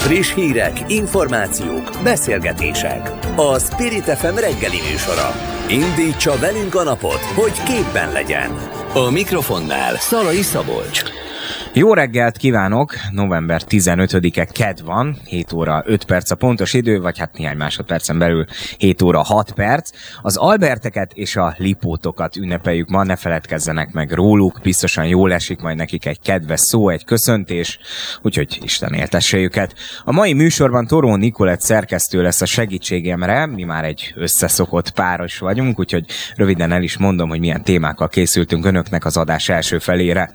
Friss hírek, információk, beszélgetések. A Spirit FM reggeli műsora. Indítsa velünk a napot, hogy képben legyen. A mikrofonnál Szalai Szabolcs. Jó reggelt kívánok! November 15-e kedd van, 7 óra 5 perc a pontos idő, vagy hát néhány másodpercen belül 7 óra 6 perc. Az Alberteket és a Lipótokat ünnepeljük ma, ne feledkezzenek meg róluk, biztosan jól esik majd nekik egy kedves szó, egy köszöntés, úgyhogy Isten éltesse őket. A mai műsorban Toró Nikolett szerkesztő lesz a segítségemre, mi már egy összeszokott páros vagyunk, úgyhogy röviden el is mondom, hogy milyen témákkal készültünk önöknek az adás első felére.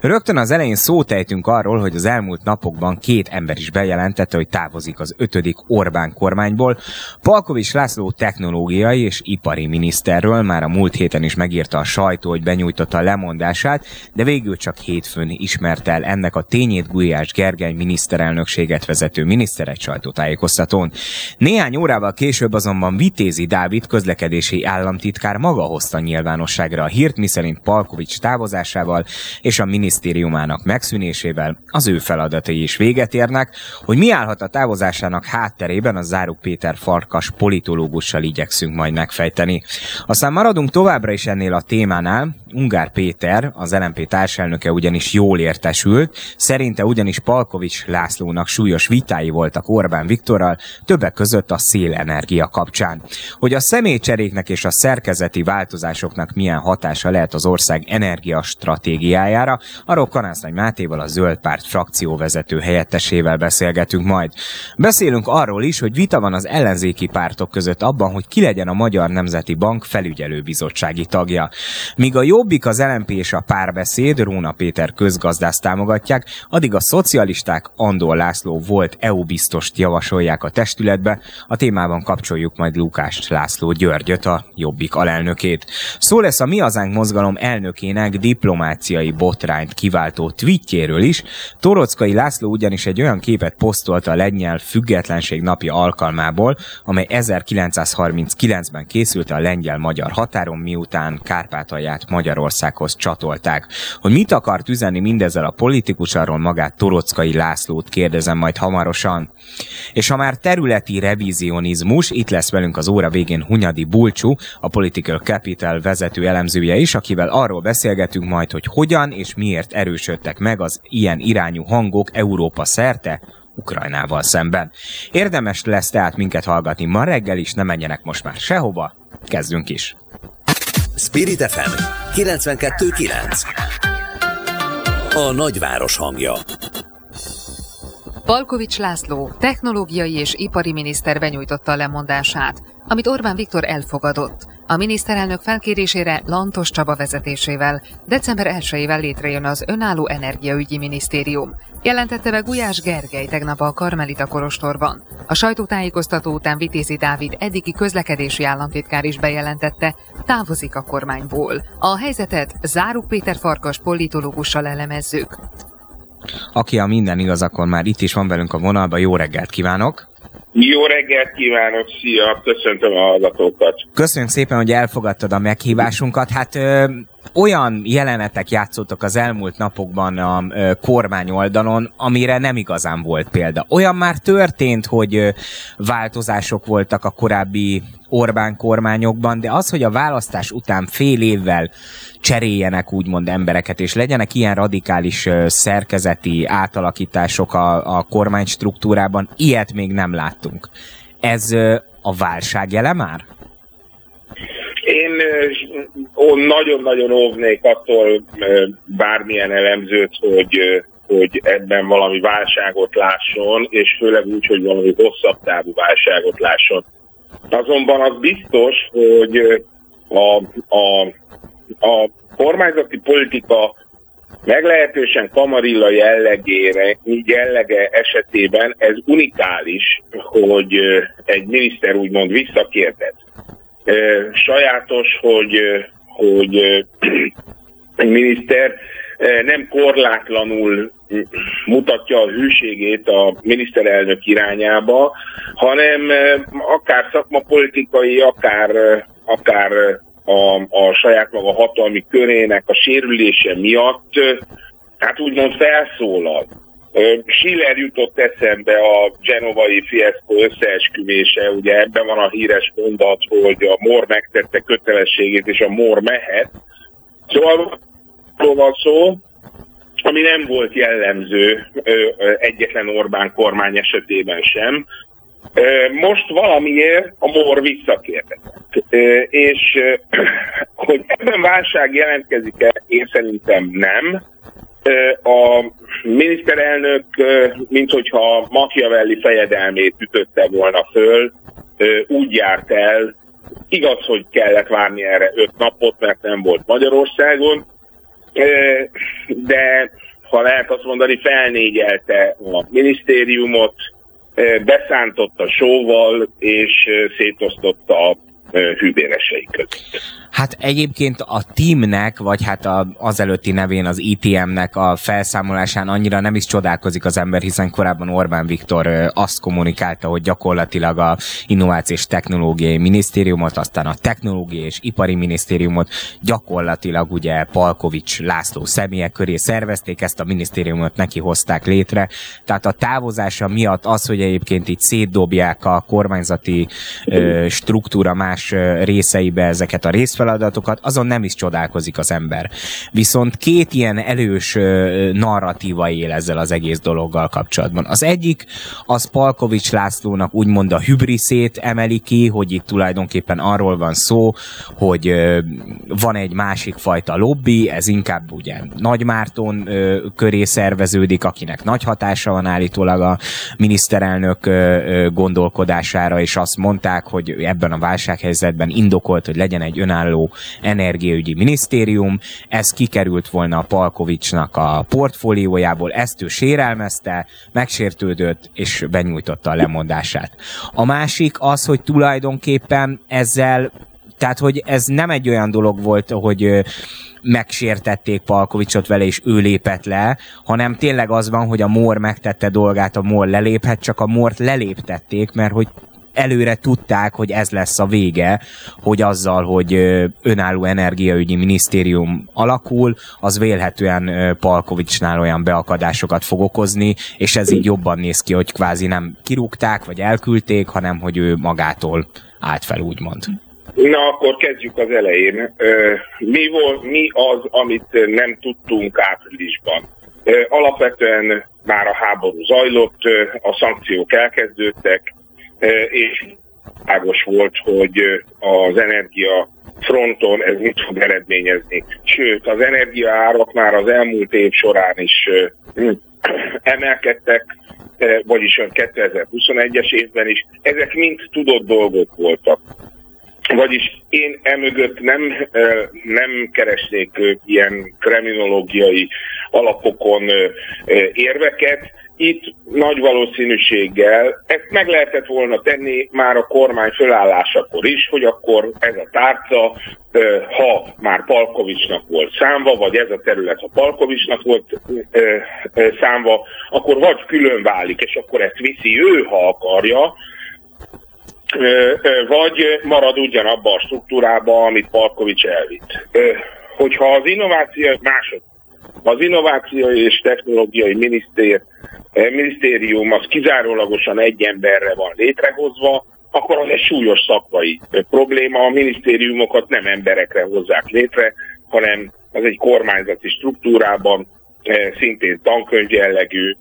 Rögtön az elején szótejtünk arról, hogy az elmúlt napokban két ember is bejelentette, hogy távozik az 5. Orbán kormányból. Palkovics László technológiai és ipari miniszterről már a múlt héten is megírta a sajtó, hogy benyújtotta a lemondását, de végül csak hétfőn ismerte el ennek a tényét Gulyás Gergely miniszterelnökséget vezető miniszter egy sajtótájékoztatón. Néhány órával később azonban Vitézy Dávid közlekedési államtitkár maga hozta nyilvánosságra a hírt, miszerint Palkovics távozásával és a minisztériumának megszűnésével az ő feladatai is véget érnek, hogy mi állhat a távozásának hátterében, a Zárug Péter Farkas politológussal igyekszünk majd megfejteni. Aztán maradunk továbbra is ennél a témánál. Ungár Péter, az LMP társelnöke ugyanis jól értesült, szerinte ugyanis Palkovics Lászlónak súlyos vitái voltak Orbán Viktorral, többek között a szélenergia kapcsán. Hogy a személycseréknek és a szerkezeti változásoknak milyen hatása lehet az ország energiastratégiájára, arról Kanász-Nagy Mátéval, a Zöld Párt frakcióvezető helyettesével beszélgetünk majd. Beszélünk arról is, hogy vita van az ellenzéki pártok között abban, hogy ki legyen a Magyar Nemzeti Bank felügyelőbizottsági tagja. Míg a Jobbik, az LMP és a Párbeszéd Róna Péter közgazdászt támogatják, addig a szocialisták Andor László volt EU-biztost javasolják a testületbe. A témában kapcsoljuk majd Lukács László Györgyöt, a Jobbik alelnökét. Szó lesz a Mi Hazánk mozgalom elnökének diplomáciai botrányt kiváltó tweetjéről is. Toroczkai László ugyanis egy olyan képet posztolt a lengyel függetlenség napja alkalmából, amely 1939-ben készült a lengyel-magyar határon, miután Kárpátalját Magyarországhoz csatolták. Hogy mit akart üzenni mindezzel a politikus, arról magát Toroczkai Lászlót kérdezem majd hamarosan. És ha már területi revizionizmus, itt lesz velünk az óra végén Hunyadi Bulcsú, a Political Capital vezető elemzője is, akivel arról beszélgetünk majd, hogy hogyan és miért erősödtek meg az ilyen irányú hangok Európa szerte Ukrajnával szemben. Érdemes lesz tehát minket hallgatni ma reggel is, ne menjenek most már sehova, kezdünk is! Spirit FM 92.9. A nagyváros hangja. Palkovics László technológiai és ipari miniszter benyújtotta a lemondását, amit Orbán Viktor elfogadott. A miniszterelnök felkérésére Lantos Csaba vezetésével december 1-ével létrejön az önálló energiaügyi minisztérium, jelentette be Gulyás Gergely tegnap a Karmelita kolostorban. A sajtótájékoztató után Vitézy Dávid, eddigi közlekedési államtitkár is bejelentette, távozik a kormányból. A helyzetet Zárug Péter Farkas politológussal elemezzük. Aki a minden igaz, akkor már itt is van velünk a vonalban. Jó reggelt kívánok! Jó reggelt kívánok, szia! Köszöntöm a hallgatókat! Köszönjük szépen, hogy elfogadtad a meghívásunkat. Hát olyan jelenetek játszottak az elmúlt napokban a kormány oldalon, amire nem igazán volt példa. Olyan már történt, hogy változások voltak a korábbi Orbán kormányokban, de az, hogy a választás után fél évvel cseréljenek úgymond embereket, és legyenek ilyen radikális szerkezeti átalakítások a kormány struktúrában, ilyet még nem láttunk. Ez a válság jele már? Én nagyon-nagyon óvnék attól bármilyen elemzőt, hogy ebben valami válságot lásson, és főleg úgy, hogy valami hosszabb távú válságot lásson. Azonban az biztos, hogy a kormányzati politika meglehetősen kamarilla jellege esetében ez unikális, hogy egy miniszter úgymond visszakérdez. Sajátos, hogy egy miniszter nem korlátlanul mutatja a hűségét a miniszterelnök irányába, hanem akár szakmapolitikai, akár a saját maga hatalmi körének a sérülése miatt, hát úgymond felszólal. Schiller jutott eszembe a genovai fieszkó összeesküvése, ugye ebben van a híres mondat, hogy a Mór megtette kötelességét, és a Mór mehet. Szóval van szó, ami nem volt jellemző egyetlen Orbán kormány esetében sem. Most valamiért a Mór visszakérdezett. És hogy ebben válság jelentkezik-e, én szerintem nem. A miniszterelnök, minthogyha Machiavelli fejedelmét ütötte volna föl, úgy járt el, igaz, hogy kellett várni erre 5 napot, mert nem volt Magyarországon, de ha lehet azt mondani, felnégyelte a minisztériumot, beszántotta sóval, és szétosztotta a hűbéresei között. Hát egyébként a teamnek, vagy hát az előtti nevén az ITM-nek a felszámolásán annyira nem is csodálkozik az ember, hiszen korábban Orbán Viktor azt kommunikálta, hogy gyakorlatilag a Innovációs Technológiai Minisztériumot, aztán a Technológiai és Ipari Minisztériumot gyakorlatilag ugye Palkovics László személyek köré szervezték, ezt a minisztériumot neki hozták létre. Tehát a távozása miatt az, hogy egyébként itt szétdobják a kormányzati struktúra más részeibe ezeket a részfeladatokat, azon nem is csodálkozik az ember. Viszont 2 ilyen elős narratíva él ezzel az egész dologgal kapcsolatban. Az egyik, az Palkovics Lászlónak úgymond a hübriszét emeli ki, hogy itt tulajdonképpen arról van szó, hogy van egy másik fajta lobby, ez inkább ugye Nagy Márton köré szerveződik, akinek nagy hatása van állítólag a miniszterelnök gondolkodására, és azt mondták, hogy ebben a válsághelyzetben indokolt, hogy legyen egy önálló energiaügyi minisztérium, ez kikerült volna a Palkovicsnak a portfóliójából, ezt ő sérelmezte, megsértődött, és benyújtotta a lemondását. A másik az, hogy tulajdonképpen ezzel, tehát hogy ez nem egy olyan dolog volt, hogy megsértették Palkovicsot vele, és ő lépett le, hanem tényleg az van, hogy a Mór megtette dolgát, a Mór leléphet, csak a Mórt leléptették, mert hogy előre tudták, hogy ez lesz a vége, hogy azzal, hogy önálló energiaügyi minisztérium alakul, az vélhetően Palkovicsnál olyan beakadásokat fog okozni, és ez így jobban néz ki, hogy kvázi nem kirúgták, vagy elküldték, hanem hogy ő magától állt fel, úgymond. Na, akkor kezdjük az elején. Mi az, amit nem tudtunk áprilisban? Alapvetően már a háború zajlott, a szankciók elkezdődtek, és világos volt, hogy az energia fronton ez mit fog eredményezni. Sőt, az energiaárak már az elmúlt év során is emelkedtek, vagyis a 2021-es évben is. Ezek mind tudott dolgok voltak. Vagyis én emögött nem keresnék ilyen kriminológiai alapokon érveket. Itt nagy valószínűséggel ezt meg lehetett volna tenni már a kormány fölállásakor is, hogy akkor ez a tárca, ha már Palkovicsnak volt számva, vagy ez a terület, ha Palkovicsnak volt számva, akkor vagy külön válik, és akkor ezt viszi ő, ha akarja, vagy marad ugyanabban a struktúrában, amit Palkovics elvitt. Hogyha az innováció az Innovációs és Technológiai Minisztérium az kizárólagosan egy emberre van létrehozva, akkor az egy súlyos szakmai probléma, a minisztériumokat nem emberekre hozzák létre, hanem az egy kormányzati struktúrában szintén tankönyv jellegű,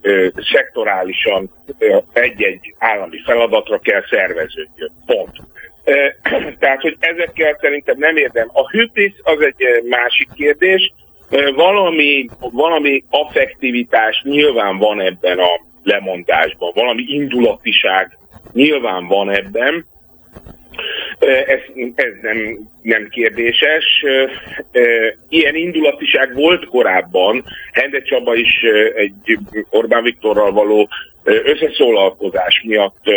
szektorálisan egy-egy állami feladatra kell szerveződjön. Pont. Tehát, hogy ezekkel szerintem nem érdem. A hübrisz az egy másik kérdés. Valami affektivitás nyilván van ebben a lemondásban, valami indulatiság nyilván van ebben, ez nem kérdéses. Ilyen indulatiság volt korábban, Hende Csaba is egy Orbán Viktorral való összeszólalkozás miatt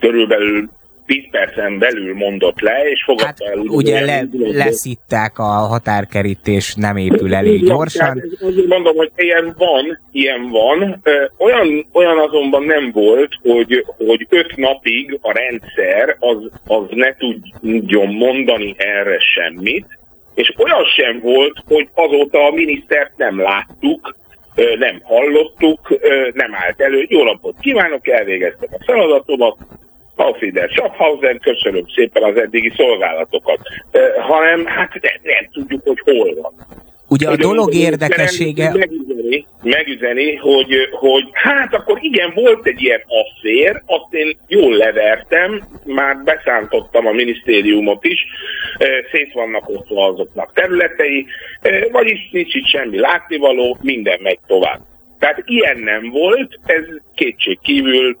körülbelül 10 percen belül mondott le, és fogadta el. Ugye leszitták a határkerítés, nem épül elég gyorsan. Mondom, hogy ilyen van. Olyan azonban nem volt, hogy 5 napig a rendszer az ne tudjon mondani erre semmit, és olyan sem volt, hogy azóta a minisztert nem láttuk, nem hallottuk, nem állt elő. Jó napot kívánok, elvégeztem a feladatomat. A Frieder Schaffhausen, köszönöm szépen az eddigi szolgálatokat. Hanem hát nem tudjuk, hogy hol van. Ugye a dolog érdekessége... Megüzeni, hogy hát akkor igen, volt egy ilyen affér, azt én jól levertem, már beszántottam a minisztériumot is, szét vannak osztva azoknak területei, vagyis nincs itt semmi látnivaló, minden megy tovább. Tehát ilyen nem volt, ez kétségkívül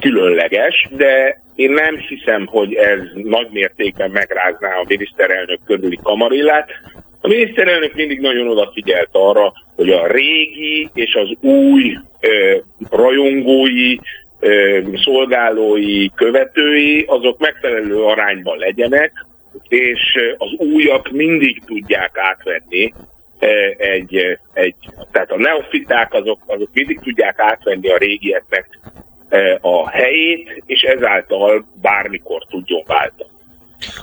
különleges, de én nem hiszem, hogy ez nagy mértékben megrázná a miniszterelnök körüli kamarillát. A miniszterelnök mindig nagyon odafigyelt arra, hogy a régi és az új rajongói, szolgálói, követői, azok megfelelő arányban legyenek, és az újak mindig tudják átvenni. Tehát a neofiták azok mindig tudják átvenni a régieknek a helyét, és ezáltal bármikor tudjon váltani.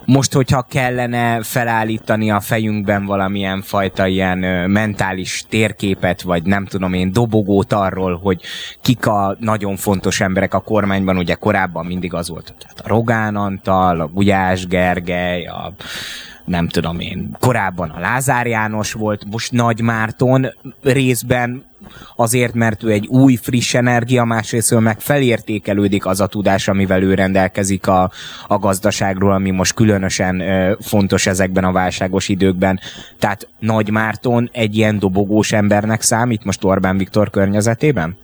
Most, hogyha kellene felállítani a fejünkben valamilyen fajta ilyen mentális térképet, vagy nem tudom én, dobogót arról, hogy kik a nagyon fontos emberek a kormányban, ugye korábban mindig az volt, tehát a Rogán Antal, a Gulyás Gergely, a nem tudom én, korábban a Lázár János volt, most Nagy Márton részben, azért, mert ő egy új, friss energia, másrésztől meg felértékelődik az a tudás, amivel ő rendelkezik a gazdaságról, ami most különösen fontos ezekben a válságos időkben. Tehát Nagy Márton egy ilyen dobogós embernek számít most Orbán Viktor környezetében?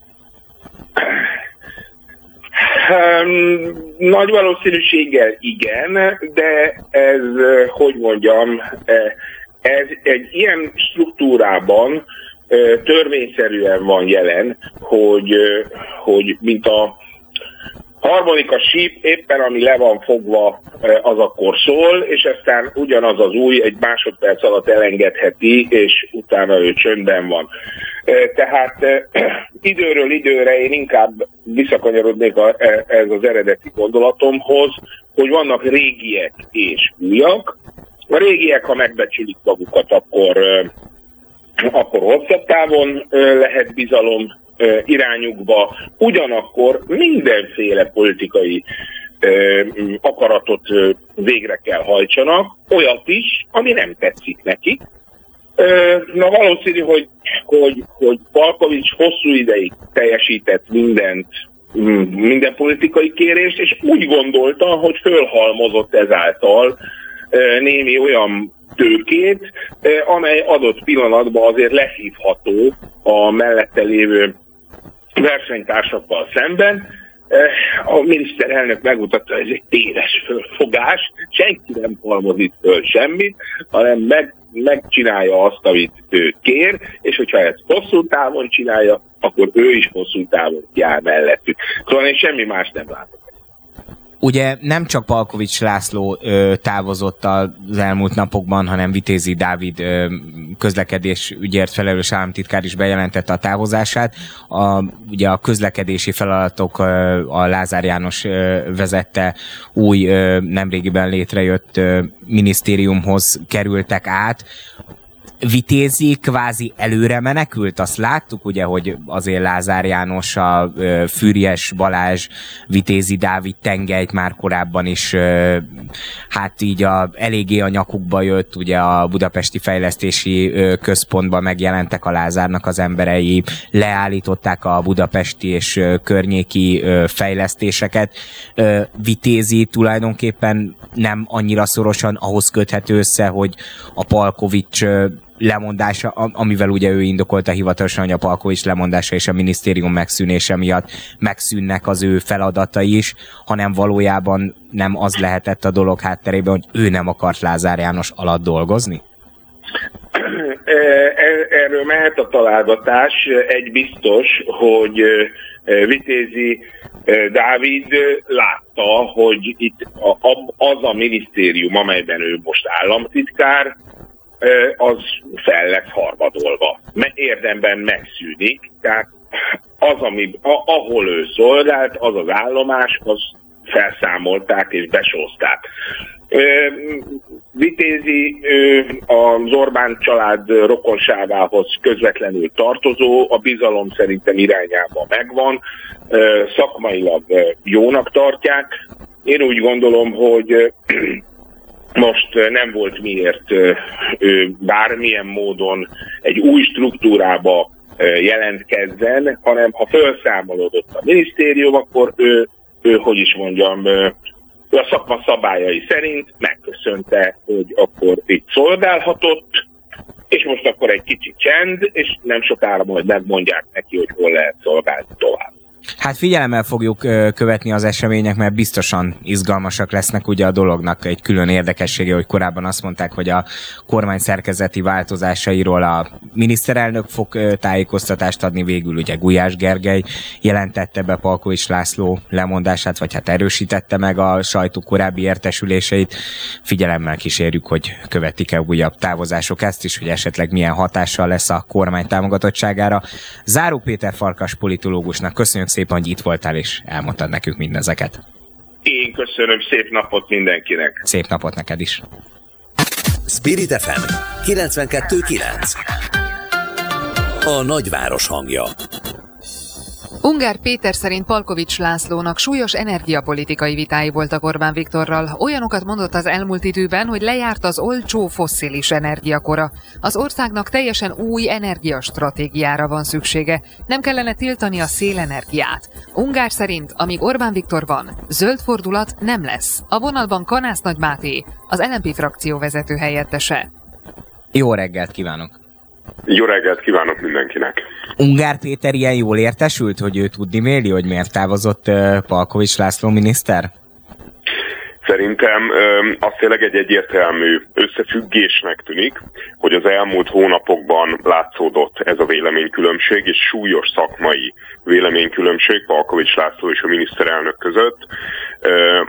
Nagy valószínűséggel igen, de ez, hogy mondjam, ez egy ilyen struktúrában törvényszerűen van jelen, hogy mint a harmonika síp, éppen ami le van fogva, az akkor szól, és aztán ugyanaz az új egy másodperc alatt elengedheti, és utána ő csöndben van. Tehát időről időre én inkább visszakanyarodnék ez az eredeti gondolatomhoz, hogy vannak régiek és újak. A régiek, ha megbecsülik magukat, akkor hosszabb távon lehet bizalom irányukba, ugyanakkor mindenféle politikai akaratot végre kell hajtsanak, olyat is, ami nem tetszik neki. Na valószínű, hogy Palkovics hosszú ideig teljesített minden politikai kérést, és úgy gondolta, hogy fölhalmozott ezáltal némi olyan tőkét, amely adott pillanatban azért leszívható a mellette lévő versenytársakkal szemben. A miniszterelnök megmutatta, hogy ez egy téves fölfogás, senki nem halmozik föl semmit, hanem megcsinálja azt, amit ő kér, és hogyha ezt hosszú távon csinálja, akkor ő is hosszú távon jár mellettük. Szóval én semmi más nem látok. Ugye nem csak Palkovics László távozott az elmúlt napokban, hanem Vitézy Dávid közlekedés ügyért felelős államtitkár is bejelentette a távozását. Ugye a közlekedési feladatok a Lázár János vezette új, nemrégiben létrejött minisztériumhoz kerültek át. Vitézy kvázi előre menekült, azt láttuk ugye, hogy azért Lázár János, a Fürjes Balázs, Vitézy Dávid tengelyt már korábban is hát így eléggé a nyakukba jött, ugye a Budapesti Fejlesztési Központban megjelentek a Lázárnak az emberei, leállították a budapesti és környéki fejlesztéseket. Vitézy tulajdonképpen nem annyira szorosan ahhoz köthető össze, hogy a Palkovics lemondása, amivel ugye ő indokolta hivatalosan, hogy a Palkovics lemondása és a minisztérium megszűnése miatt megszűnnek az ő feladatai is, hanem valójában nem az lehetett a dolog hátterében, hogy ő nem akart Lázár János alatt dolgozni? Erről mehet a találgatás. Egy biztos, hogy Vitézy Dávid látta, hogy itt az a minisztérium, amelyben ő most államtitkár, az fel lett harmadolva. Érdemben megszűnik, tehát az, ahol ő szolgált, az az állomás, az felszámolták és besózták. Vitézy az Orbán család rokonságához közvetlenül tartozó, a bizalom szerintem irányában megvan, szakmailag jónak tartják. Én úgy gondolom, hogy most nem volt miért bármilyen módon egy új struktúrába jelentkezzen, hanem ha felszámolódott a minisztérium, akkor ő a szakma szabályai szerint megköszönte, hogy akkor itt szolgálhatott, és most akkor egy kicsi csend, és nem sokára majd megmondják neki, hogy hol lehet szolgálni tovább. Hát figyelemmel fogjuk követni az események, mert biztosan izgalmasak lesznek, ugye a dolognak egy külön érdekessége, hogy korábban azt mondták, hogy a kormány szerkezeti változásairól a miniszterelnök fog tájékoztatást adni, végül ugye Gulyás Gergely jelentette be Palkovics László lemondását, vagy hát erősítette meg a sajtó korábbi értesüléseit. Figyelemmel kísérjük, hogy követik-e újabb távozások ezt is, hogy esetleg milyen hatással lesz a kormány támogatottságára. Zárug Péter Farkas politológusnak köszönjük szépen, hogy itt voltál és elmondtad nekünk mindezeket. Én köszönöm, szép napot mindenkinek. Szép napot neked is. Spirit FM 92.9. A nagyváros hangja. Ungár Péter szerint Palkovics Lászlónak súlyos energiapolitikai vitái voltak Orbán Viktorral. Olyanokat mondott az elmúlt időben, hogy lejárt az olcsó fosszilis energiakora. Az országnak teljesen új energiastratégiára van szüksége. Nem kellene tiltani a szélenergiát. Ungár szerint, amíg Orbán Viktor van, zöld fordulat nem lesz. A vonalban Kanász-Nagy Máté, az LMP frakció vezető helyettese. Jó reggelt kívánok! Jó reggelt kívánok mindenkinek! Ungár Péter ilyen jól értesült, hogy ő tudniméli, hogy miért távozott Palkovics László miniszter? Szerintem az tényleg egy egyértelmű összefüggésnek tűnik, hogy az elmúlt hónapokban látszódott ez a véleménykülönbség, és súlyos szakmai véleménykülönbség Palkovics László és a miniszterelnök között.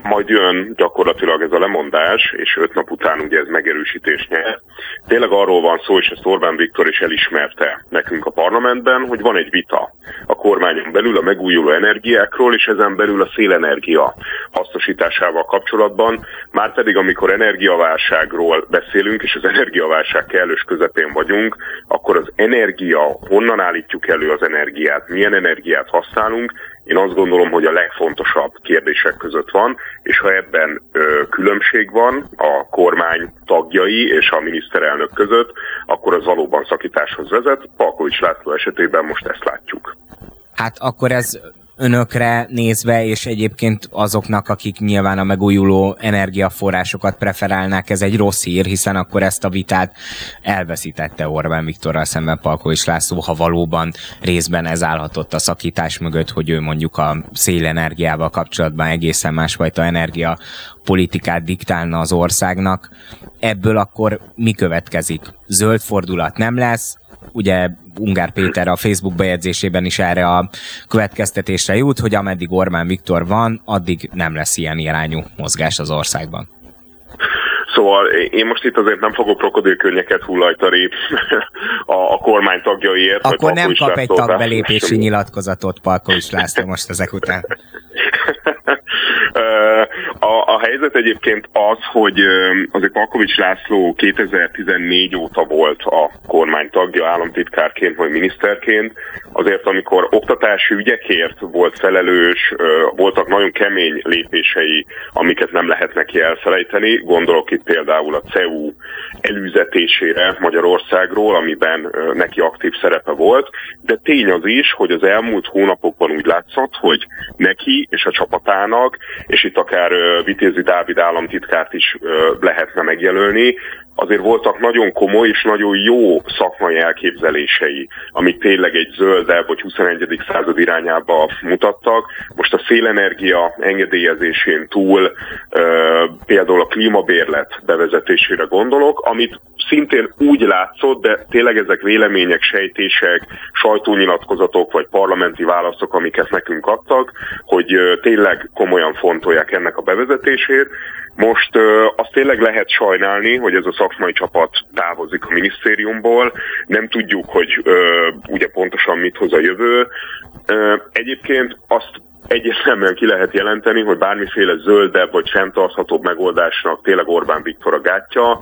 Majd jön gyakorlatilag ez a lemondás, és 5 nap után ugye ez megerősítés nyert. Tényleg arról van szó, és ezt Orbán Viktor is elismerte nekünk a parlamentben, hogy van egy vita a kormányon belül a megújuló energiákról, és ezen belül a szélenergia hasznosításával kapcsolatban. Márpedig amikor energiaválságról beszélünk, és az energiaválság kellős közepén vagyunk, akkor az energia, honnan állítjuk elő az energiát, milyen energiát használunk, én azt gondolom, hogy a legfontosabb kérdések között van, és ha ebben különbség van a kormány tagjai és a miniszterelnök között, akkor az valóban szakításhoz vezet. Palkovics László esetében most ezt látjuk. Hát akkor ez önökre nézve, és egyébként azoknak, akik nyilván a megújuló energiaforrásokat preferálnák, ez egy rossz hír, hiszen akkor ezt a vitát elveszítette Orbán Viktorral szemben Palkovics László, ha valóban részben ez állhatott a szakítás mögött, hogy ő mondjuk a szélenergiával kapcsolatban egészen másfajta energiapolitikát diktálna az országnak. Ebből akkor mi következik? Zöld fordulat nem lesz, ugye Ungár Péter a Facebook bejegyzésében is erre a következtetésre jut, hogy ameddig Orbán Viktor van, addig nem lesz ilyen irányú mozgás az országban. Szóval én most itt azért nem fogok krokodilkönnyeket hullajtani a kormány tagjaiért. Akkor nem kap egy tagbelépési nyilatkozatot Palkovics László most ezek után. A helyzet egyébként az, hogy azért Palkovics László 2014 óta volt a kormány tagja államtitkárként vagy miniszterként. Azért amikor oktatási ügyekért volt felelős, voltak nagyon kemény lépései, amiket nem lehet neki elfelejteni. Gondolok itt például a CEU elűzetésére Magyarországról, amiben neki aktív szerepe volt. De tény az is, hogy az elmúlt hónapokban úgy látszott, hogy neki és a csapatának, és itt akár Vitézy Dávid államtitkárt is lehetne megjelölni, azért voltak nagyon komoly és nagyon jó szakmai elképzelései, amik tényleg egy zöldebb vagy 21. század irányába mutattak. Most a szélenergia engedélyezésén túl például a klímabérlet bevezetésére gondolok, amit szintén úgy látszott, de tényleg ezek vélemények, sejtések, sajtónyilatkozatok vagy parlamenti válaszok, amiket nekünk adtak, hogy tényleg komolyan fontolják ennek a bevezetését. Most azt tényleg lehet sajnálni, hogy ez a szakmai csapat távozik a minisztériumból, nem tudjuk, hogy ugye pontosan mit hoz a jövő. Egyébként azt Egyértelműen ki lehet jelenteni, hogy bármiféle zöldebb vagy fenntarthatóbb megoldásnak tényleg Orbán Viktor a gátja,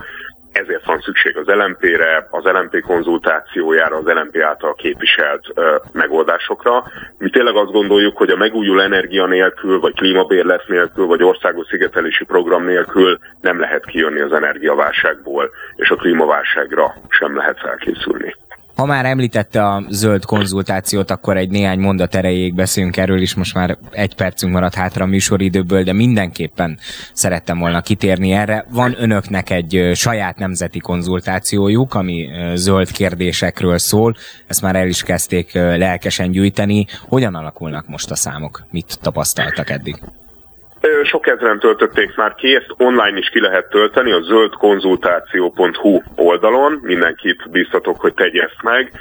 ezért van szükség az LMP-re, az LMP konzultációjára, az LMP által képviselt megoldásokra. Mi tényleg azt gondoljuk, hogy a megújuló energia nélkül, vagy klímabérlet nélkül, vagy országos szigetelési program nélkül nem lehet kijönni az energiaválságból, és a klímaválságra sem lehet felkészülni. Ha már említette a zöld konzultációt, akkor egy néhány mondat erejéig beszélünk erről is, most már egy percünk maradt hátra a műsoridőből, de mindenképpen szerettem volna kitérni erre. Van önöknek egy saját nemzeti konzultációjuk, ami zöld kérdésekről szól, ezt már el is kezdték lelkesen gyűjteni. Hogyan alakulnak most a számok? Mit tapasztaltak eddig? Sok ezeren töltötték már ki, ezt online is ki lehet tölteni a zöldkonzultáció.hu oldalon, mindenkit bíztatok, hogy tegye ezt meg.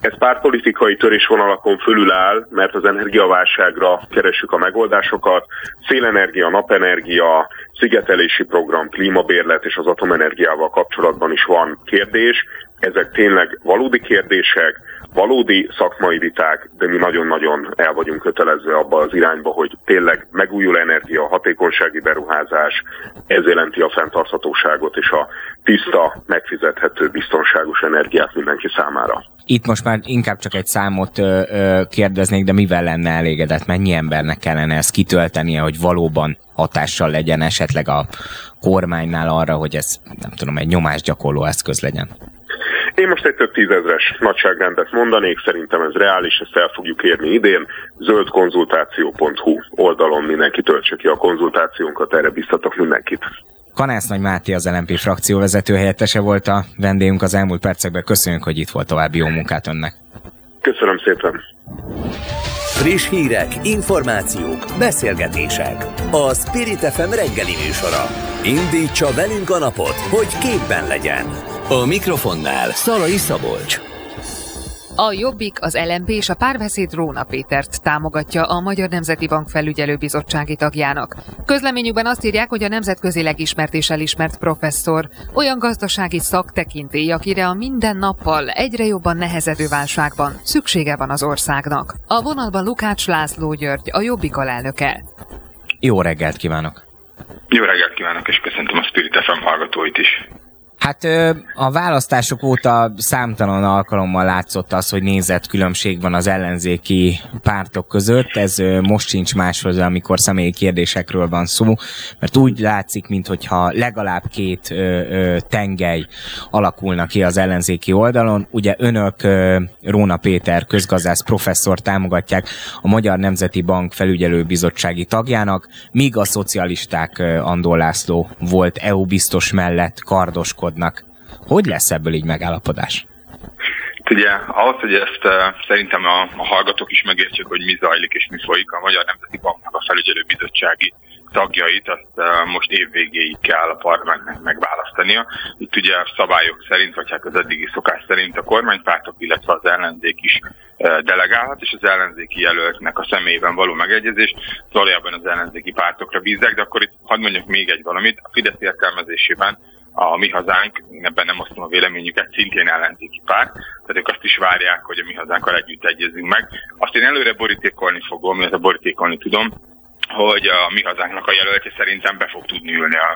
Ez pártpolitikai törésvonalakon fölül áll, mert az energiaválságra keressük a megoldásokat, szélenergia, napenergia, szigetelési program, klímabérlet és az atomenergiával kapcsolatban is van kérdés. Ezek tényleg valódi kérdések, valódi szakmai viták, de mi nagyon-nagyon el vagyunk kötelezve abba az irányba, hogy tényleg megújuló energia, hatékonysági beruházás, ez jelenti a fenntarthatóságot és a tiszta, megfizethető, biztonságos energiát mindenki számára. Itt most már inkább csak egy számot kérdeznék, de mivel lenne elégedett? Mennyi embernek kellene ezt kitöltenie, hogy valóban hatással legyen esetleg a kormánynál arra, hogy ez, nem tudom, egy nyomásgyakorló eszköz legyen? Én most egy több tízezres nagyságrendet mondanék, szerintem ez reális, ezt el fogjuk érni idén. Zöldkonzultáció.hu oldalon mindenki töltse ki a konzultációnkat, erre biztatok mindenkit. Kanász-Nagy Máté az LMP frakcióvezető helyettese volt a vendégünk az elmúlt percekben. Köszönjük, hogy itt volt, további jó munkát önnek. Köszönöm szépen. Friss hírek, információk, beszélgetések. A Spirit FM reggeli műsora. Indítsa velünk a napot, hogy képben legyen. A mikrofonnál Szalai Szabolcs. A Jobbik, az LMP és a Párbeszéd Róna Pétert támogatja a Magyar Nemzeti Bank felügyelőbizottsági tagjának. Közleményükben azt írják, hogy a nemzetközileg ismert és elismert professzor, olyan gazdasági szaktekintély, akire a minden nappal egyre jobban nehezedő válságban szüksége van az országnak. A vonalban Lukács László György, a Jobbik alelnöke. Jó reggelt kívánok! Jó reggelt kívánok, és köszöntöm a Spirit FM hallgatóit is! Hát a választások óta számtalan alkalommal látszott az, hogy nézetkülönbség van az ellenzéki pártok között. Ez most sincs máshoz, amikor személyi kérdésekről van szó, mert úgy látszik, mintha legalább két tengely alakulna ki az ellenzéki oldalon. Ugye önök Róna Péter közgazdász professzor támogatják a Magyar Nemzeti Bank felügyelőbizottsági tagjának, míg a szocialisták Andor László volt EU biztos mellett kardoskodnak. Hogy lesz ebből így megállapodás? Ugye, ahhoz, hogy ezt szerintem a hallgatók is megértsék, hogy mi zajlik és mi folyik, a Magyar Nemzeti Banknak a felügyelőbizottsági tagjait azt most évvégéig kell a parlamentnek megválasztania. Itt ugye a szabályok szerint, vagy hát az eddigi szokás szerint a kormánypártok, illetve az ellenzék is delegálhat, és az ellenzéki jelöltnek a személyében való megegyezés valójában az ellenzéki pártokra bízzák, de akkor itt hadd mondjak még egy valamit. A Fidesz értelmezésében a Mi Hazánk, ebben nem osztom a véleményüket, szintén ellenzéki párt, tehát ők azt is várják, hogy a Mi Hazánkkal együtt egyezünk meg. Azt én előre borítékolni fogom, illetve borítékolni tudom, hogy a Mi Hazánknak a jelöltje szerintem be fog tudni ülni a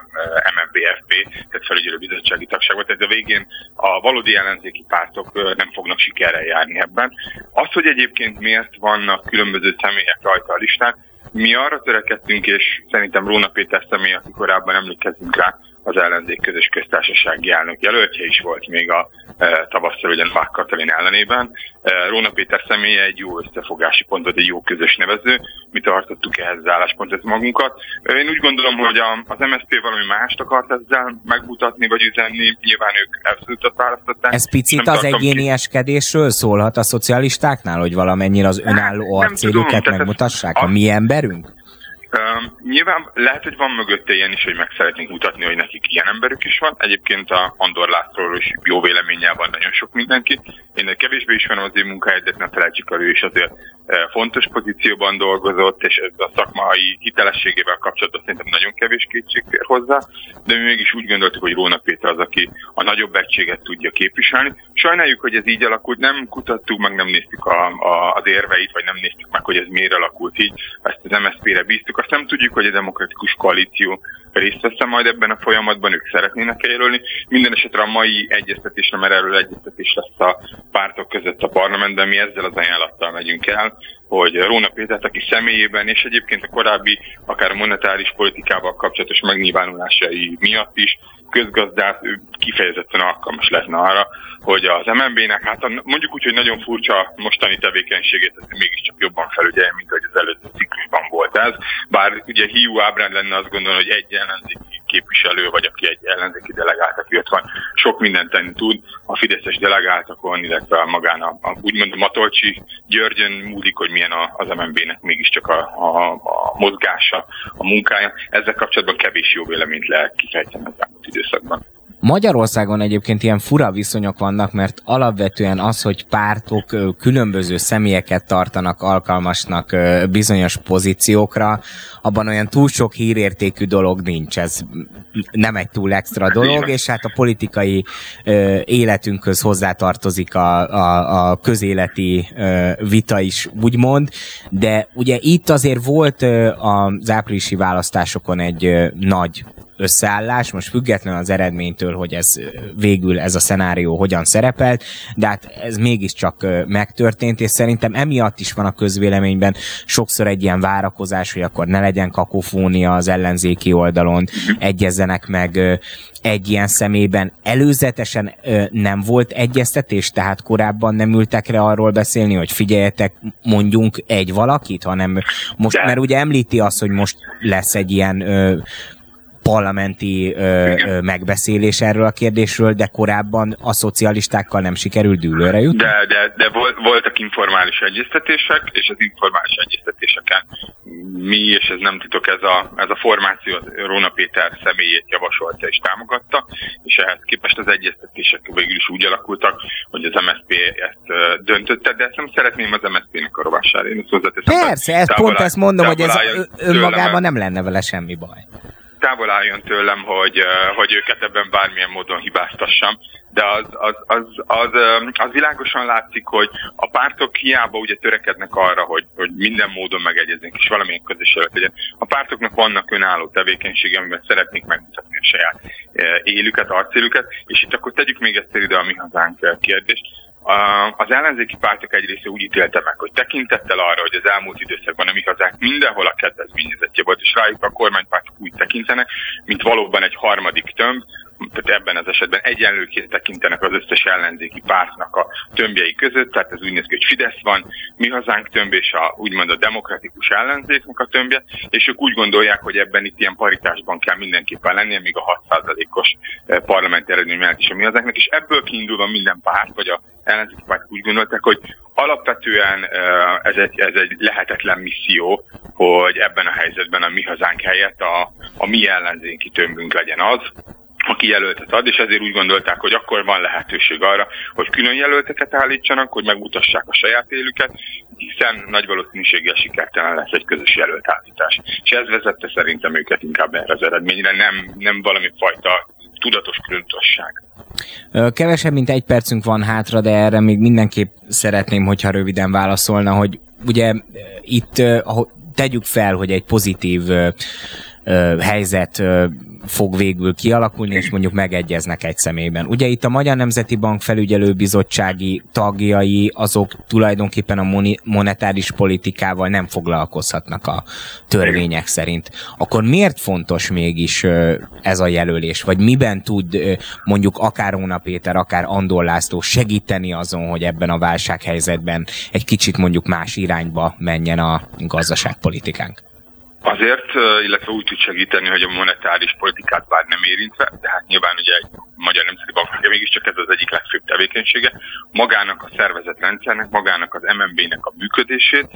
MNBFP, tehát felügyelő bizottsági tagságba. Tehát a végén a valódi ellenzéki pártok nem fognak sikerrel járni ebben. Az, hogy egyébként miért vannak különböző személyek rajta a listán, mi arra törekedtünk, és szerintem Róna Péter személy, aki korábban emlékezzünk rá, az ellenzék közös köztársasági elnök jelöltje is volt még a tavasszal, ugyan Mák Katalin ellenében. Róna Péter személye egy jó összefogási pont, egy jó közös nevező. Mi tartottuk ehhez az álláspontot magunkat. Én úgy gondolom, hogy az MSZP valami mást akart ezzel megmutatni, vagy üzenni. Nyilván ők abszolút választották. Ez picit nem az egyénieskedésről szólhat a szocialistáknál, hogy valamennyire az önálló arcérüket megmutassák? A mi emberünk? Nyilván lehet, hogy van mögötte ilyen is, hogy meg szeretnénk mutatni, hogy nekik ilyen emberük is van. Egyébként a Andor Lászlóról is jó véleménnyel van nagyon sok mindenki. Én kevésbé ismerem az ő munkáját, de ne felejtsük el, ő is azért fontos pozícióban dolgozott, és ez a szakmai hitelességével kapcsolatban szerintem nagyon kevés kétség fér hozzá, de mi mégis úgy gondoltuk, hogy Róna Péter az, aki a nagyobb egységet tudja képviselni. Sajnáljuk, hogy ez így alakult, nem kutattuk, meg nem néztük az érveit, vagy nem néztük meg, hogy ez miért alakult így, ezt az MSZP-re bíztuk, azt nem tudjuk, hogy a demokratikus koalíció részt vesz majd ebben a folyamatban, ők szeretnének jelölni. Minden esetre a mai egyeztetésre, mert erről egyeztetés lesz a pártok között a parlamentben, mi ezzel az ajánlattal megyünk el, hogy Róna Pétert, aki személyében és egyébként a korábbi, akár a monetáris politikával kapcsolatos megnyilvánulásai miatt is közgazdász kifejezetten alkalmas lenne arra, hogy az MNB-nek, hát mondjuk úgy, hogy nagyon furcsa mostani tevékenységét, ez mégiscsak jobban felügyelje, mint ahogy az előző ciklusban volt ez. Bár ugye hiú ábránd lenne azt gondolni, hogy egy ellenzéki képviselő, vagy aki egy ellenzéki delegált, aki ott van, sok mindent tenni tud. A fideszes delegáltakon, illetve magán úgymond a Matolcsi Györgyön múlik, hogy milyen az MNB-nek mégiscsak a mozgása, a munkája. Ezzel kapcsolatban kevés jó véleményt lehet kifejteni az elmúlt időszakban. Magyarországon egyébként ilyen fura viszonyok vannak, mert alapvetően az, hogy pártok különböző személyeket tartanak alkalmasnak bizonyos pozíciókra, abban olyan túl sok hírértékű dolog nincs. Ez nem egy túl extra dolog, és hát a politikai életünkhöz hozzátartozik a közéleti vita is, úgymond. De ugye itt azért volt az áprilisi választásokon egy nagy összeállás, most független az eredménytől, hogy ez végül ez a szenárió hogyan szerepelt, de hát ez mégiscsak megtörtént, és szerintem emiatt is van a közvéleményben sokszor egy ilyen várakozás, hogy akkor ne legyen kakofónia az ellenzéki oldalon, egyezzenek meg egy ilyen személyben. Előzetesen nem volt egyeztetés, tehát korábban nem ültek rá arról beszélni, hogy figyeljetek, mondjunk egy valakit, hanem most, mert ugye említi azt, hogy most lesz egy ilyen parlamenti megbeszélés erről a kérdésről, de korábban a szocialistákkal nem sikerült dűlőre jutni? De voltak informális egyeztetések, és az informális egyeztetéseken mi, és ez nem titok, ez a formáció Róna Péter személyét javasolta és támogatta, és ehhez képest az egyeztetések végül is úgy alakultak, hogy az MSZP ezt döntötte, de ezt nem szeretném az MSZP-nek a rovására. Persze, ezt mondom, hogy ez önmagában nem lenne vele semmi baj. Távol álljon tőlem, hogy őket ebben bármilyen módon hibáztassam, de az világosan látszik, hogy a pártok hiába ugye törekednek arra, hogy minden módon megegyeznek, és valamilyen közös legyen. A pártoknak vannak önálló tevékenysége, amiben szeretnék megmutatni a saját élüket, arcélüket, és itt akkor tegyük még egyszer ide a Mi Hazánk kérdést. Az ellenzéki pártok egy része úgy ítélte meg, hogy tekintettel arra, hogy az elmúlt időszakban a Mi Hazánk mindenhol a kedvezményezettje volt, és rájuk a kormánypártok úgy tekintenek, mint valóban egy harmadik tömb, tehát ebben az esetben egyenlőként tekintenek az összes ellenzéki pártnak a tömbjei között, tehát ez úgy néz ki, hogy Fidesz van, Mi Hazánk tömb és úgymond a demokratikus ellenzéknek a tömbje, és ők úgy gondolják, hogy ebben itt ilyen paritásban kell mindenképpen lennie, még a 6%-os parlamenti eredmény mellett is a Mi Hazánknak, és ebből kiindulva minden párt, vagy a ellenzéki párt úgy gondolták, hogy alapvetően ez egy lehetetlen misszió, hogy ebben a helyzetben a Mi Hazánk helyett a mi ellenzéki tömbünk legyen az, aki jelöltet ad, és ezért úgy gondolták, hogy akkor van lehetőség arra, hogy külön jelölteket állítsanak, hogy megmutassák a saját élüket, hiszen nagy valószínűséggel sikertelen lesz egy közös jelölt állítás. És ez vezette szerintem őket inkább erre az eredményre, nem valami fajta tudatos különbözőség. Kevesebb, mint egy percünk van hátra, de erre még mindenképp szeretném, hogyha röviden válaszolna, hogy ugye itt tegyük fel, hogy egy pozitív helyzet fog végül kialakulni, és mondjuk megegyeznek egy személyben. Ugye itt a Magyar Nemzeti Bank felügyelőbizottsági tagjai, azok tulajdonképpen a monetáris politikával nem foglalkozhatnak a törvények szerint. Akkor miért fontos mégis ez a jelölés? Vagy miben tud mondjuk akár Róna Péter, akár Andor László segíteni azon, hogy ebben a válsághelyzetben egy kicsit mondjuk más irányba menjen a gazdaságpolitikánk? Azért, illetve úgy tud segíteni, hogy a monetáris politikát bár nem érintve, de hát nyilván ugye egy Magyar Nemzeti Banknak mégiscsak ez az egyik legfőbb tevékenysége, magának a szervezetrendszernek, magának az MNB-nek a működését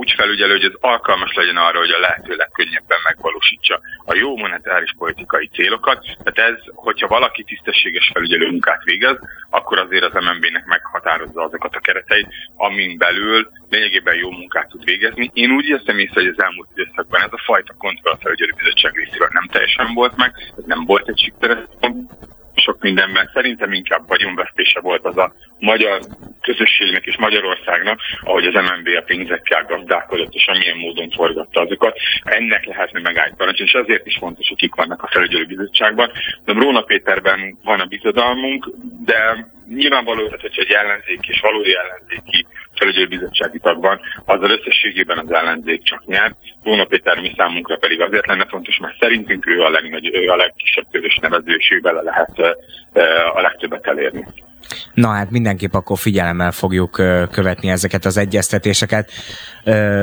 úgy felügyelő, hogy ez alkalmas legyen arra, hogy a lehető legkönnyebben megvalósítsa a jó monetáris politikai célokat. Tehát ez, hogyha valaki tisztességes felügyelő munkát végez, akkor azért az MNB-nek meghatározza azokat a kereteit, amin belül lényegében jó munkát tud végezni. Én úgy érzem észre, hogy az elmúlt időszakban ez a fajta kontroll a felügyelő bizottság részéről nem teljesen volt meg, ez nem volt egy sikeres sok mindenben. Szerintem inkább vagyonvesztése volt az a magyar közösségnek és Magyarországnak, ahogy az MNB a pénzekkel gazdálkodott, és amilyen módon forgatta azokat. Ennek lehetne megállítani, és ezért is fontos, hogy kik vannak a felügyelő bizottságban. De Róna Péterben van a bizodalmunk, de nyilvánvaló, hogy egy ellenzéki és valódi ellenzéki felügyelőbizottsági tag van, azzal összességében az ellenzék csak nyer. Róna Péter mi számunkra pedig azért lenne fontos, mert szerintünk ő a legnagyobb, ő a legkisebb közös nevező, és ő vele lehet a legtöbbet elérni. Na hát mindenképp akkor figyelemmel fogjuk követni ezeket az egyeztetéseket.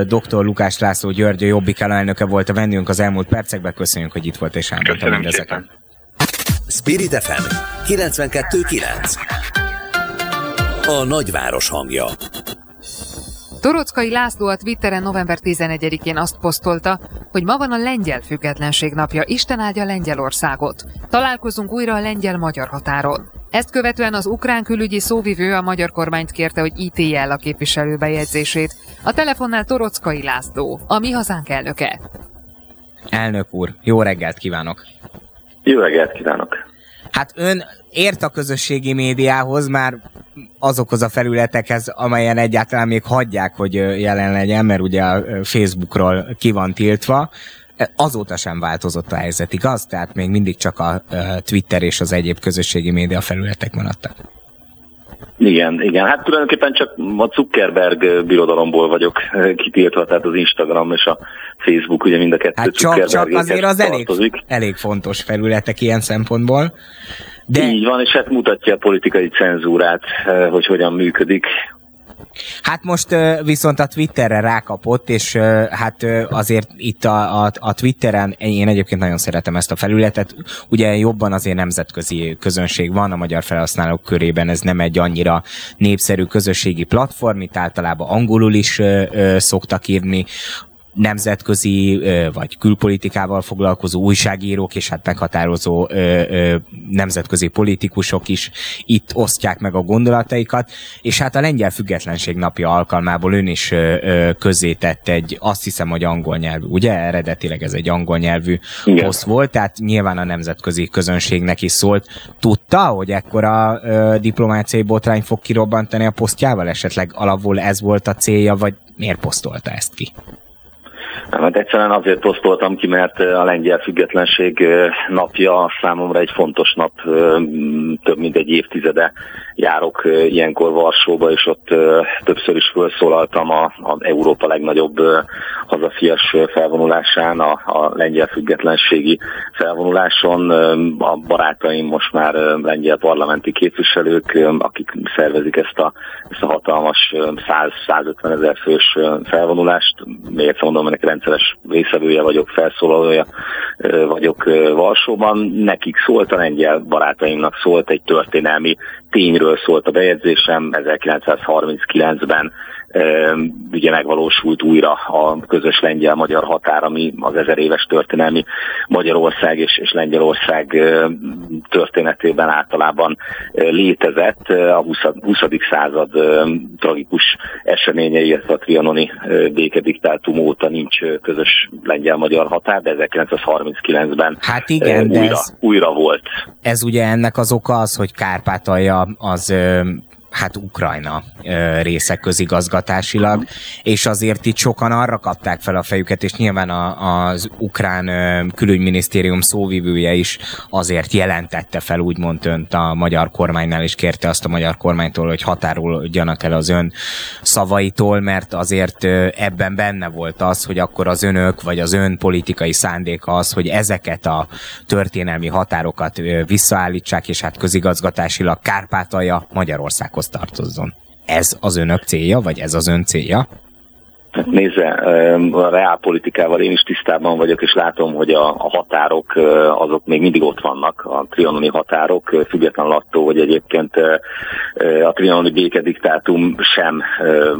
Dr. Lukács László György, a Jobbik elnöke volt a vendégünk az elmúlt percekben. Köszönjük, hogy itt volt és elmondta mindezeket. Spirit FM 92.9. A nagyváros hangja. Toroczkai László a Twitteren november 11-én azt posztolta, hogy ma van a lengyel függetlenség napja, Isten áldja Lengyelországot. Találkozunk újra a lengyel-magyar határon. Ezt követően az ukrán külügyi szóvivő a magyar kormányt kérte, hogy ítélje el a képviselő bejegyzését. A telefonnál Toroczkai László, a Mi Hazánk elnöke. Elnök úr, jó reggelt kívánok! Jó reggelt kívánok! Hát ön ért a közösségi médiához, már azokhoz a felületekhez, amelyen egyáltalán még hagyják, hogy jelen legyen, mert ugye a Facebookról ki van tiltva. Azóta sem változott a helyzet, igaz? Tehát még mindig csak a Twitter és az egyéb közösségi média felületek maradtak. Igen. Hát tulajdonképpen csak a Zuckerberg birodalomból vagyok kitiltva, tehát az Instagram és a Facebook, ugye mind a kettő hát Zuckerberg azért az elég fontos felületek ilyen szempontból. De... Így van, és hát mutatja a politikai cenzúrát, hogy hogyan működik. Hát most viszont a Twitterre rákapott, és hát azért itt a Twitteren, én egyébként nagyon szeretem ezt a felületet, ugye jobban azért nemzetközi közönség van a magyar felhasználók körében, ez nem egy annyira népszerű közösségi platform, itt általában angolul is szoktak írni, nemzetközi vagy külpolitikával foglalkozó újságírók és hát meghatározó nemzetközi politikusok is itt osztják meg a gondolataikat, és hát a lengyel függetlenség napja alkalmából ön is közzétett egy, azt hiszem, hogy angol nyelvű, ugye? Eredetileg ez egy angol nyelvű poszt volt, tehát nyilván a nemzetközi közönségnek is szólt. Tudta, hogy ekkora diplomáciai botrány fog kirobbantani a posztjával? Esetleg alapból ez volt a célja, vagy miért posztolta ezt ki? Hát egyszerűen azért posztoltam ki, mert a lengyel függetlenség napja számomra egy fontos nap, több mint egy évtizede járok ilyenkor Varsóba, és ott többször is felszólaltam az Európa legnagyobb hazafias felvonulásán, a lengyel függetlenségi felvonuláson. A barátaim most már lengyel parlamenti képviselők, akik szervezik ezt a hatalmas 100-150 ezer fős felvonulást. Miért mondom, ennek rendszeres részevője vagyok, felszólalója vagyok Varsóban. Nekik szólt, a lengyel barátaimnak szólt, egy történelmi tényről szólt a bejegyzésem, 1939-ben ugye megvalósult újra a közös lengyel-magyar határ, ami az 1000 éves történelmi Magyarország és Lengyelország történetében általában létezett. A 20. század tragikus eseményei, illetve a trianoni békediktátum óta nincs közös lengyel-magyar határ, de 1939-ben hát igen, újra volt. Ez ugye ennek az oka az, hogy Kárpátalja az... hát Ukrajna része közigazgatásilag, és azért itt sokan arra kapták fel a fejüket, és nyilván az ukrán külügyminisztérium szóvivője is azért jelentette fel úgymond önt a magyar kormánynál, és kérte azt a magyar kormánytól, hogy határoljanak el az ön szavaitól, mert azért ebben benne volt az, hogy akkor az önök, vagy az ön politikai szándéka az, hogy ezeket a történelmi határokat visszaállítsák, és hát közigazgatásilag Kárpátalja Magyarországhoz tartozzon. Ez az önök célja, vagy ez az ön célja? Nézze, a reálpolitikával én is tisztában vagyok, és látom, hogy a határok azok még mindig ott vannak, a trianoni határok, függetlenül attól, hogy egyébként a trianoni békediktátum sem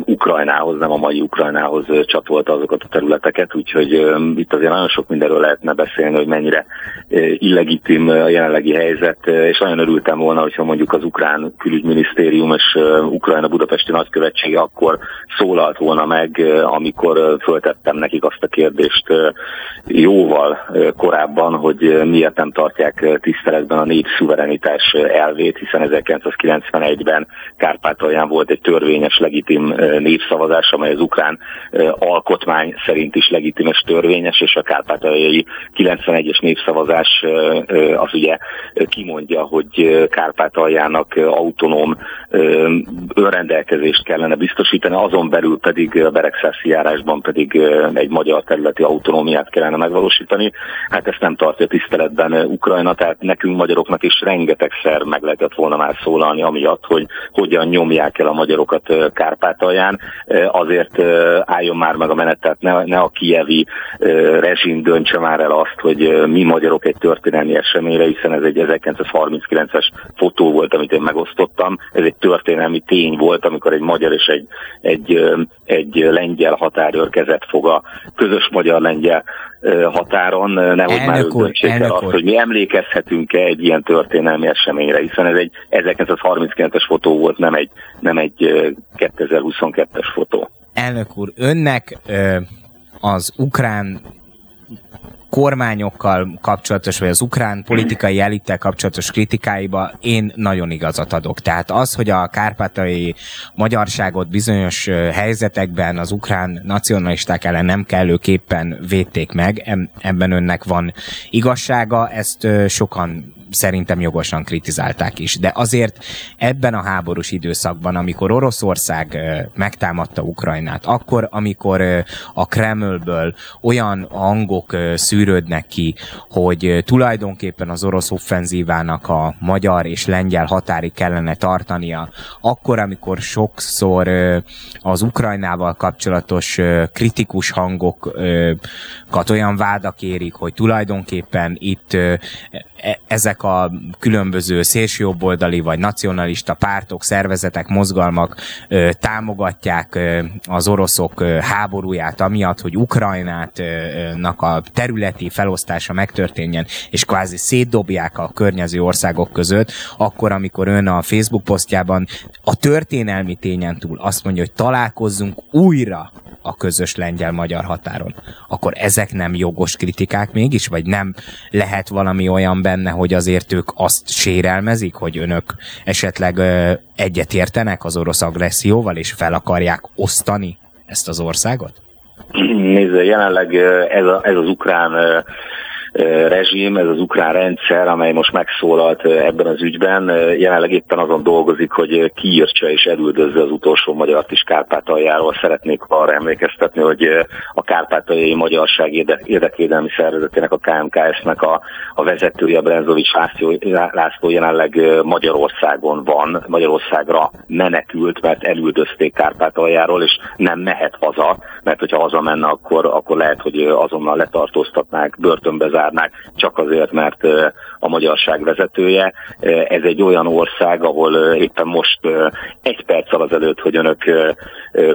Ukrajnához, nem a mai Ukrajnához csatolta azokat a területeket, úgyhogy itt azért nagyon sok mindenről lehetne beszélni, hogy mennyire illegitim a jelenlegi helyzet, és nagyon örültem volna, hogyha mondjuk az ukrán külügyminisztérium és Ukrajna budapesti nagykövetsége akkor szólalt volna meg, amikor föltettem nekik azt a kérdést jóval korábban, hogy miért nem tartják tiszteletben a négy szuverenitás elvét, hiszen 1991-ben Kárpátalján volt egy törvényes, legitim népszavazás, amely az ukrán alkotmány szerint is legitim és törvényes, és a kárpátaljai 91-es népszavazás az ugye kimondja, hogy Kárpátaljának autonóm önrendelkezést kellene biztosítani, azon belül pedig a beregszászi járásban pedig egy magyar területi autonómiát kellene megvalósítani. Hát ezt nem tartja tiszteletben Ukrajna, tehát nekünk magyaroknak is rengetegszer meg lehetett volna már szólalni amiatt, hogy hogyan nyomják el a magyarokat Kárpátalján. Azért álljon már meg a menet, tehát ne a kijevi rezsim döntse már el azt, hogy mi magyarok egy történelmi eseményre, hiszen ez egy 1939-es fotó volt, amit én megosztottam. Ez egy történelmi tény volt, amikor egy magyar és egy lengyel határőr kezet fog a közös magyar-lengyel határon, nehogy már döntsék el azt, hogy mi emlékezhetünk-e egy ilyen történelmi eseményre, hiszen ez egy 1939-es fotó volt, nem egy 2022-es fotó. Elnök úr, önnek az ukrán kormányokkal kapcsolatos, vagy az ukrán politikai elittel kapcsolatos kritikáiba én nagyon igazat adok. Tehát az, hogy a kárpátaljai magyarságot bizonyos helyzetekben az ukrán nacionalisták ellen nem kellőképpen védték meg, ebben önnek van igazsága, ezt sokan szerintem jogosan kritizálták is. De azért ebben a háborús időszakban, amikor Oroszország megtámadta Ukrajnát, akkor, amikor a Kremlből olyan hangok szűrődnek ki, hogy tulajdonképpen az orosz offenzívának a magyar és lengyel határig kellene tartania, akkor, amikor sokszor az Ukrajnával kapcsolatos kritikus hangokat olyan vádak érik, hogy tulajdonképpen itt ezek a különböző szélsőjobboldali vagy nacionalista pártok, szervezetek, mozgalmak támogatják az oroszok háborúját, amiatt, hogy Ukrajnának a területi felosztása megtörténjen, és kvázi szétdobják a környező országok között, akkor, amikor ön a Facebook posztjában a történelmi tényen túl azt mondja, hogy találkozzunk újra a közös lengyel-magyar határon, akkor ezek nem jogos kritikák mégis, vagy nem lehet valami olyan benne, hogy azért ők azt sérelmezik, hogy önök esetleg egyetértenek az orosz agresszióval, és fel akarják osztani ezt az országot? Nézd, jelenleg ez az ukrán rezsim, ez az ukrán rendszer, amely most megszólalt ebben az ügyben, jelenleg éppen azon dolgozik, hogy kiírtsa és elüldözze az utolsó magyart is Kárpátaljáról. Szeretnék arra emlékeztetni, hogy a Kárpátaljai Magyarság Érdekvédelmi Szervezetének, a KMKS-nek a vezetője, Brenzovics László jelenleg Magyarországon van, Magyarországra menekült, mert elüldözték Kárpátaljáról, és nem mehet haza, mert hogyha hazamenne, akkor lehet, hogy azonnal letartóztatnák, börtönbe zárják, csak azért, mert a magyarság vezetője. Ez egy olyan ország, ahol éppen most egy perccel azelőtt, hogy önök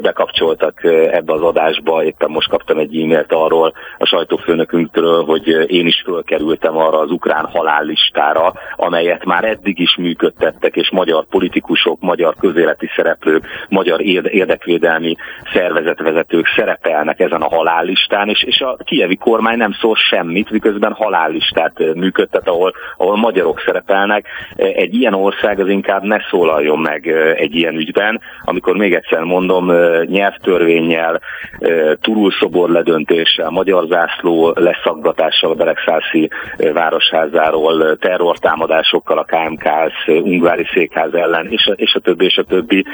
bekapcsoltak ebbe az adásba, éppen most kaptam egy e-mailt arról a sajtófőnökünktől, hogy én is fölkerültem arra az ukrán halállistára, amelyet már eddig is működtettek, és magyar politikusok, magyar közéleti szereplők, magyar érdekvédelmi szervezetvezetők szerepelnek ezen a halállistán, és a kijevi kormány nem szól semmit, közben halállistát működtet, ahol magyarok szerepelnek. Egy ilyen ország az inkább ne szólaljon meg egy ilyen ügyben, amikor még egyszer mondom, nyelvtörvénnyel, turulszobor ledöntéssel, magyar zászló leszaggatással a beregszászi városházáról, terrortámadásokkal a KMKS ungvári székház ellen, és a többi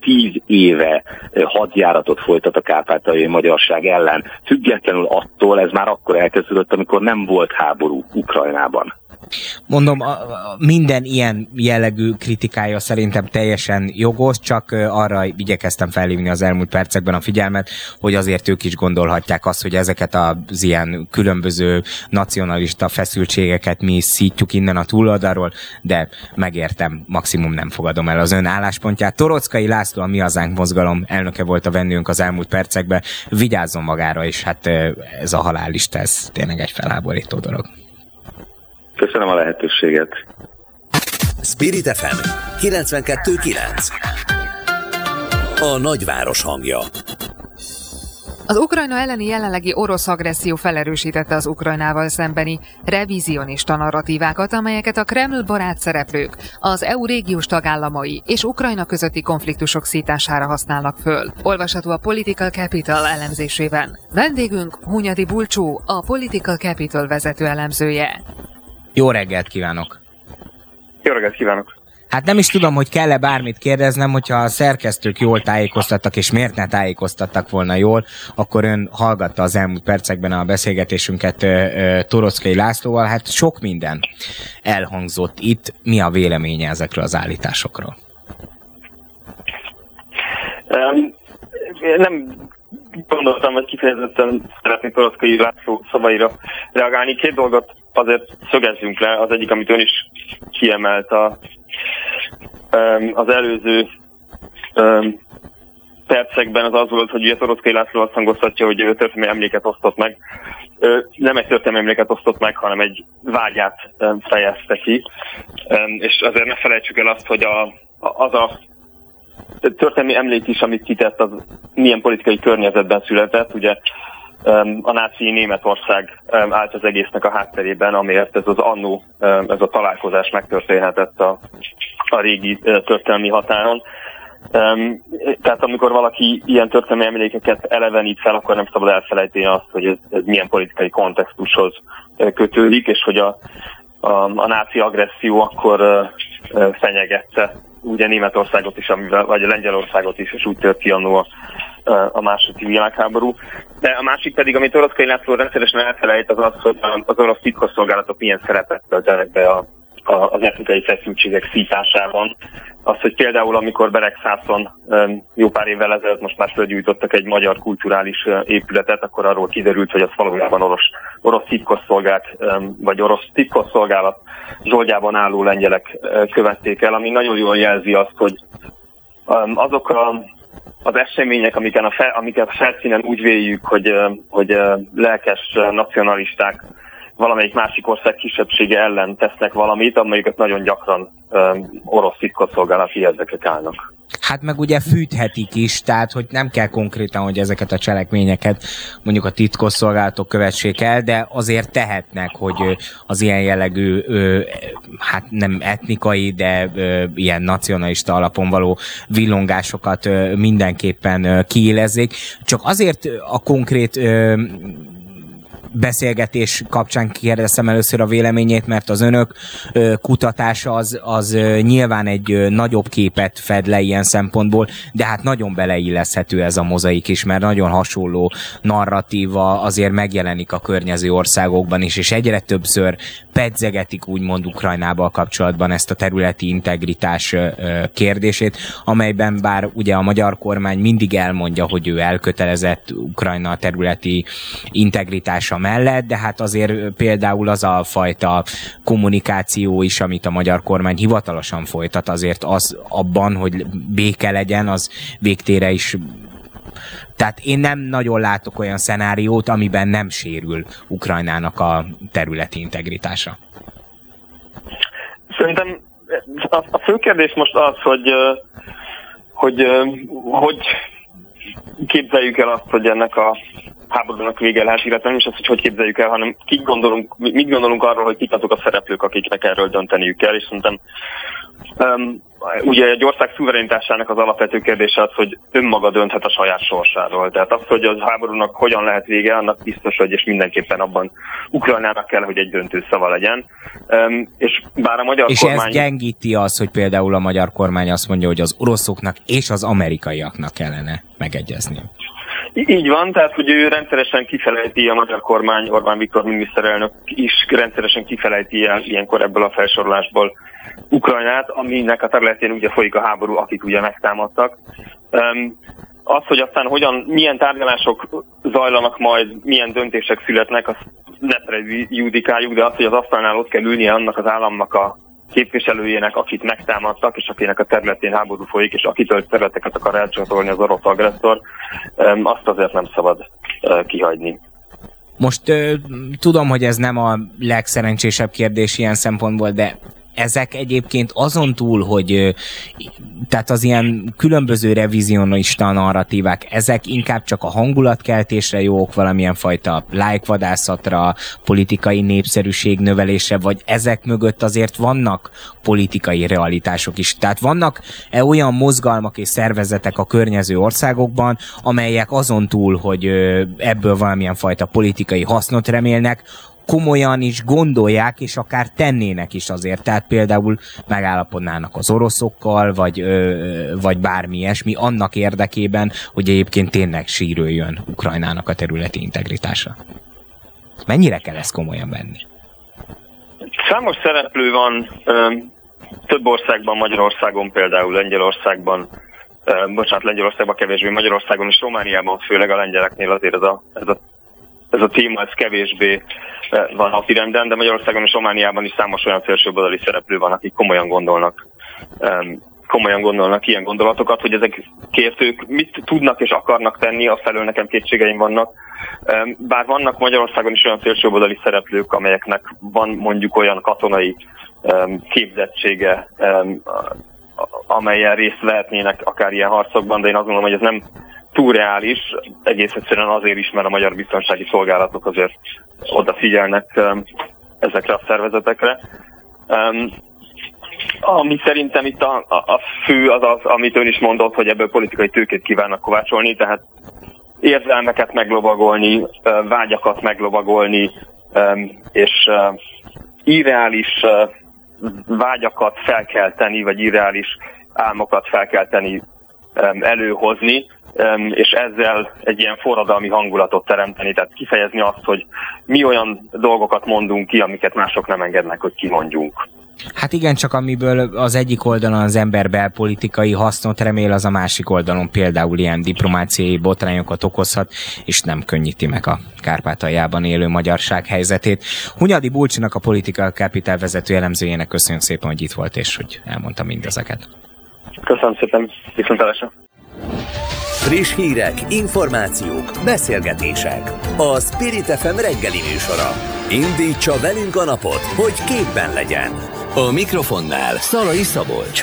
10 éve hadjáratot folytat a kárpátaljai magyarság ellen. Függetlenül attól, ez már akkor elkezdődött, amikor nem volt háború Ukrajnában. Mondom, minden ilyen jellegű kritikája szerintem teljesen jogos, csak arra igyekeztem felhívni az elmúlt percekben a figyelmet, hogy azért ők is gondolhatják azt, hogy ezeket az ilyen különböző nacionalista feszültségeket mi szítjuk innen a túloldalról, de megértem, maximum nem fogadom el az ön álláspontját. Toroczkai László, a Mi Hazánk mozgalom elnöke volt a vendégünk az elmúlt percekben. Vigyázzon magára, és hát ez a halálista, ez tényleg egy feláborító dolog. Köszönöm a lehetőséget. Spirit FM 92.9. A nagyváros hangja. Az Ukrajna elleni jelenlegi orosz agresszió felerősítette az Ukrajnával szembeni revizionista narratívákat, amelyeket a Kreml barát szereplők, az EU régiós tagállamai és Ukrajna közötti konfliktusok szítására használnak föl. Olvasható a Political Capital elemzésében. Vendégünk Hunyadi Bulcsú, a Political Capital vezető elemzője. Jó reggelt kívánok! Jó reggelt kívánok! Hát nem is tudom, hogy kell-e bármit kérdeznem, hogyha a szerkesztők jól tájékoztattak, és miért ne tájékoztattak volna jól, akkor ön hallgatta az elmúlt percekben a beszélgetésünket Toroczkai Lászlóval, hát sok minden elhangzott itt. Mi a véleménye ezekről az állításokról? Nem gondoltam, hogy kifejezetten szeretnék Toroczkai László szavaira reagálni. Két dolgot azért szögezzünk le, az egyik, amit ön is kiemelt az előző percekben, az az volt, hogy ugye Toroczkai László azt hangoztatja, hogy ő történelmi emléket osztott meg. Nem egy történelmi emléket osztott meg, hanem egy vágyát fejezte ki. És azért ne felejtsük el azt, hogy az a történelmi emlék is, amit kitett, az milyen politikai környezetben született. Ugye a náci Németország állt az egésznek a hátterében, amiért ez az annó, ez a találkozás megtörténhetett a régi történelmi határon. Tehát amikor valaki ilyen történelmi emlékeket elevenít fel, akkor nem szabad elfelejteni azt, hogy ez milyen politikai kontextushoz kötődik, és hogy a náci agresszió akkor fenyegette ugye Németországot is, vagy Lengyelországot is, és úgy tört ki annó a második világháború. De a másik pedig, amit Toroczkai László rendszeresen elfelejt, az az, hogy az orosz titkosszolgálatok milyen szerepet töltenek be az etnikai feszültségek szításában. Az, hogy például amikor Beregszászon jó pár évvel ezelőtt most már fölgyújtottak egy magyar kulturális épületet, akkor arról kiderült, hogy az valójában orosz titkosszolgált, vagy orosz titkosszolgálat zsoldjában álló lengyelek követték el, ami nagyon jól jelzi azt, hogy azok az események, amiket a felszínen úgy véljük, hogy lelkes nacionalisták valamelyik másik ország kisebbsége ellen tesznek valamit, amelyiket nagyon gyakran orosz titkosszolgálati érdekek állnak. Hát meg ugye fűthetik is, tehát hogy nem kell konkrétan, hogy ezeket a cselekményeket mondjuk a titkosszolgálatok kövessék el, de azért tehetnek, hogy az ilyen jellegű, hát nem etnikai, de ilyen nacionalista alapon való villongásokat mindenképpen kiélezzék. Csak azért a konkrét beszélgetés kapcsán kérdeztem először a véleményét, mert az önök kutatása az nyilván egy nagyobb képet fed le ilyen szempontból, de hát nagyon beleilleszhető ez a mozaik is, mert nagyon hasonló narratíva azért megjelenik a környező országokban is, és egyre többször pedzegetik úgymond Ukrajnával kapcsolatban ezt a területi integritás kérdését, amelyben bár ugye a magyar kormány mindig elmondja, hogy ő elkötelezett Ukrajna területi integritása mellett, de hát azért például az a fajta kommunikáció is, amit a magyar kormány hivatalosan folytat, azért az abban, hogy béke legyen, az végtére is. Tehát én nem nagyon látok olyan szenáriót, amiben nem sérül Ukrajnának a területi integritása. Szerintem a fő kérdés most az, hogy képzeljük el azt, hogy ennek a háborúnak vége lehet, illetve nem is az, hogy képzeljük el, hanem mit gondolunk arról, hogy kik azok a szereplők, akiknek erről dönteniük kell, és szerintem ugye egy ország szuverenitásának az alapvető kérdése az, hogy önmaga dönthet a saját sorsáról. Tehát az, hogy a háborúnak hogyan lehet vége, annak biztos, hogy és mindenképpen abban Ukrajnának kell, hogy egy döntő szava legyen. És bár a magyar kormány... ez gyengíti az, hogy például a magyar kormány azt mondja, hogy az oroszoknak és az amerikaiaknak kellene megegyezni. Így van, tehát hogy ő rendszeresen kifelejti, a magyar kormány, Orbán Viktor miniszterelnök is rendszeresen kifelejti ilyenkor ebből a felsorolásból Ukrajnát, aminek a területén ugye folyik a háború, akik ugye megtámadtak. Az, hogy aztán milyen tárgyalások zajlanak majd, milyen döntések születnek, azt ne prejudikáljuk, de az, hogy az asztalnál ott kell ülnie annak az államnak a képviselőjének, akit megtámadtak, és akinek a területén háború folyik, és akitől területeket akar elcsatolni az orosz agresszor, azt azért nem szabad kihagyni. Most tudom, hogy ez nem a legszerencsésebb kérdés ilyen szempontból, de ezek egyébként azon túl, hogy tehát az ilyen különböző revizionista narratívák, ezek inkább csak a hangulatkeltésre jók, valamilyen fajta lájkvadászatra, politikai népszerűség növelésre, vagy ezek mögött azért vannak politikai realitások is. Tehát vannak olyan mozgalmak és szervezetek a környező országokban, amelyek azon túl, hogy ebből valamilyen fajta politikai hasznot remélnek, komolyan is gondolják, és akár tennének is azért. Tehát például megállapodnának az oroszokkal, vagy bármi ilyesmi, annak érdekében, hogy egyébként tényleg sírüljön Ukrajnának a területi integritása. Mennyire kell ezt komolyan venni? Számos szereplő van több országban, Magyarországon például, Lengyelországban kevésbé, Magyarországon és Romániában, főleg a lengyeleknél azért ez a téma, ez kevésbé van napirenden, de Magyarországon és Romániában is számos olyan szélsőbaloldali szereplő van, akik komolyan gondolnak ilyen gondolatokat, hogy ezek kértők mit tudnak és akarnak tenni, afelől nekem kétségeim vannak. Bár vannak Magyarországon is olyan szélsőbaloldali szereplők, amelyeknek van mondjuk olyan katonai képzettsége, amelyen részt vehetnének akár ilyen harcokban, de én azt gondolom, hogy ez nem túl reális, egész egyszerűen azért is, mert a magyar biztonsági szolgálatok azért odafigyelnek ezekre a szervezetekre. Ami szerintem itt a fő az az, amit ön is mondott, hogy ebből politikai tőkét kívánnak kovácsolni, tehát érzelmeket meglovagolni, vágyakat meglovagolni, és irreális vágyakat felkelteni, vagy irreális álmokat felkelteni, előhozni, és ezzel egy ilyen forradalmi hangulatot teremteni, tehát kifejezni azt, hogy mi olyan dolgokat mondunk ki, amiket mások nem engednek, hogy kimondjunk. Hát igen, csak amiből az egyik oldalon az ember belpolitikai hasznot remél, az a másik oldalon például ilyen diplomáciai botrányokat okozhat, és nem könnyíti meg a Kárpátaljában élő magyarság helyzetét. Hunyadi Bulcsúnak, a Political Capital vezető elemzőjének köszönjük szépen, hogy itt volt, és hogy elmondta mindezeket. Köszönöm szépen, viszontlátásra! Friss hírek, információk, beszélgetések. A Spirit FM reggeli műsora. Indítsa velünk a napot, hogy képben legyen. A mikrofonnál Szalai Szabolcs.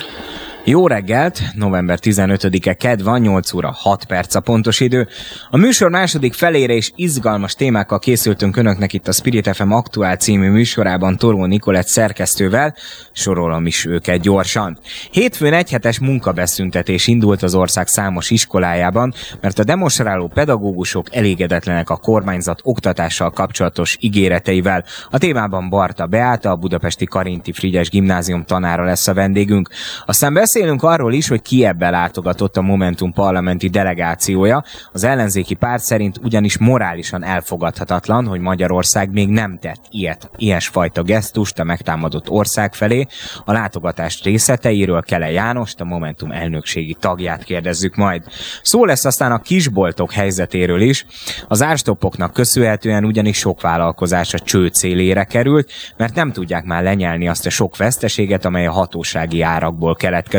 Jó reggelt! November 15-e kedd van, 8 óra 6 perc a pontos idő. A műsor második felére is izgalmas témákkal készültünk önöknek itt a Spirit FM Aktuál című műsorában Toró Nikolett szerkesztővel, sorolom is őket gyorsan. Hétfőn egyhetes munkabeszüntetés indult az ország számos iskolájában, mert a demonstráló pedagógusok elégedetlenek a kormányzat oktatással kapcsolatos ígéreteivel. A témában Berta Beáta, a budapesti Karinthy Frigyes Gimnázium tanára lesz a vendégünk. Aztán beszélünk arról is, hogy Kijevbe látogatott a Momentum parlamenti delegációja. Az ellenzéki párt szerint ugyanis morálisan elfogadhatatlan, hogy Magyarország még nem tett ilyesfajta gesztust a megtámadott ország felé. A látogatás részleteiről Kele Jánost, a Momentum elnökségi tagját kérdezzük majd. Szó lesz aztán a kisboltok helyzetéről is. Az árstoppoknak köszönhetően ugyanis sok vállalkozás a csőd szélére került, mert nem tudják már lenyelni azt a sok veszteséget, amely a hatósági árakból keletkezik.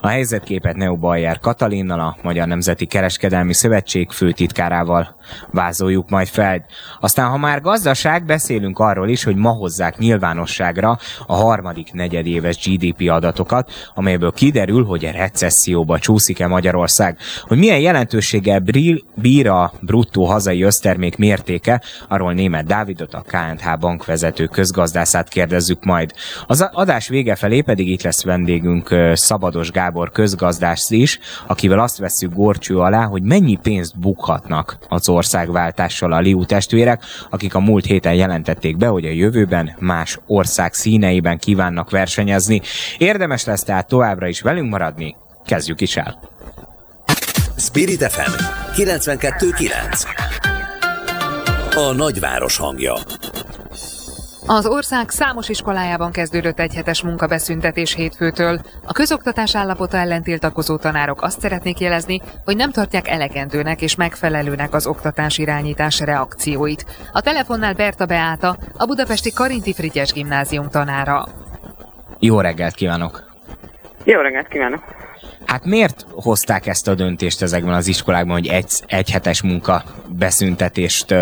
A helyzetképet Neo Bajer Katalinnal, a Magyar Nemzeti Kereskedelmi Szövetség főtitkárával vázoljuk majd fel. Aztán, ha már gazdaság, beszélünk arról is, hogy ma hozzák nyilvánosságra a harmadik negyedéves GDP adatokat, amelyből kiderül, hogy a recesszióba csúszik-e Magyarország. Hogy milyen jelentőséggel bír a bruttó hazai össztermék mértéke, arról Németh Dávidot, a K&H Bank vezető közgazdászát kérdezzük majd. Az adás vége felé pedig itt lesz vendégünk Szabados Gábor közgazdász is, akivel azt vesszük górcső alá, hogy mennyi pénzt bukhatnak az országváltással a Liu testvérek, akik a múlt héten jelentették be, hogy a jövőben más ország színeiben kívánnak versenyezni. Érdemes lesz tehát továbbra is velünk maradni, kezdjük is el! Spirit FM 92.9. A nagyváros hangja. Az ország számos iskolájában kezdődött egyhetes munkabeszüntetés hétfőtől. A közoktatás állapota ellen tiltakozó tanárok azt szeretnék jelezni, hogy nem tartják elegendőnek és megfelelőnek az oktatás irányítás reakcióit. A telefonnál Berta Beáta, a budapesti Karinthy Frigyes Gimnázium tanára. Jó reggelt kívánok! Jó reggelt kívánok! Hát miért hozták ezt a döntést ezekben az iskolákban, hogy egyhetes munkabeszüntetést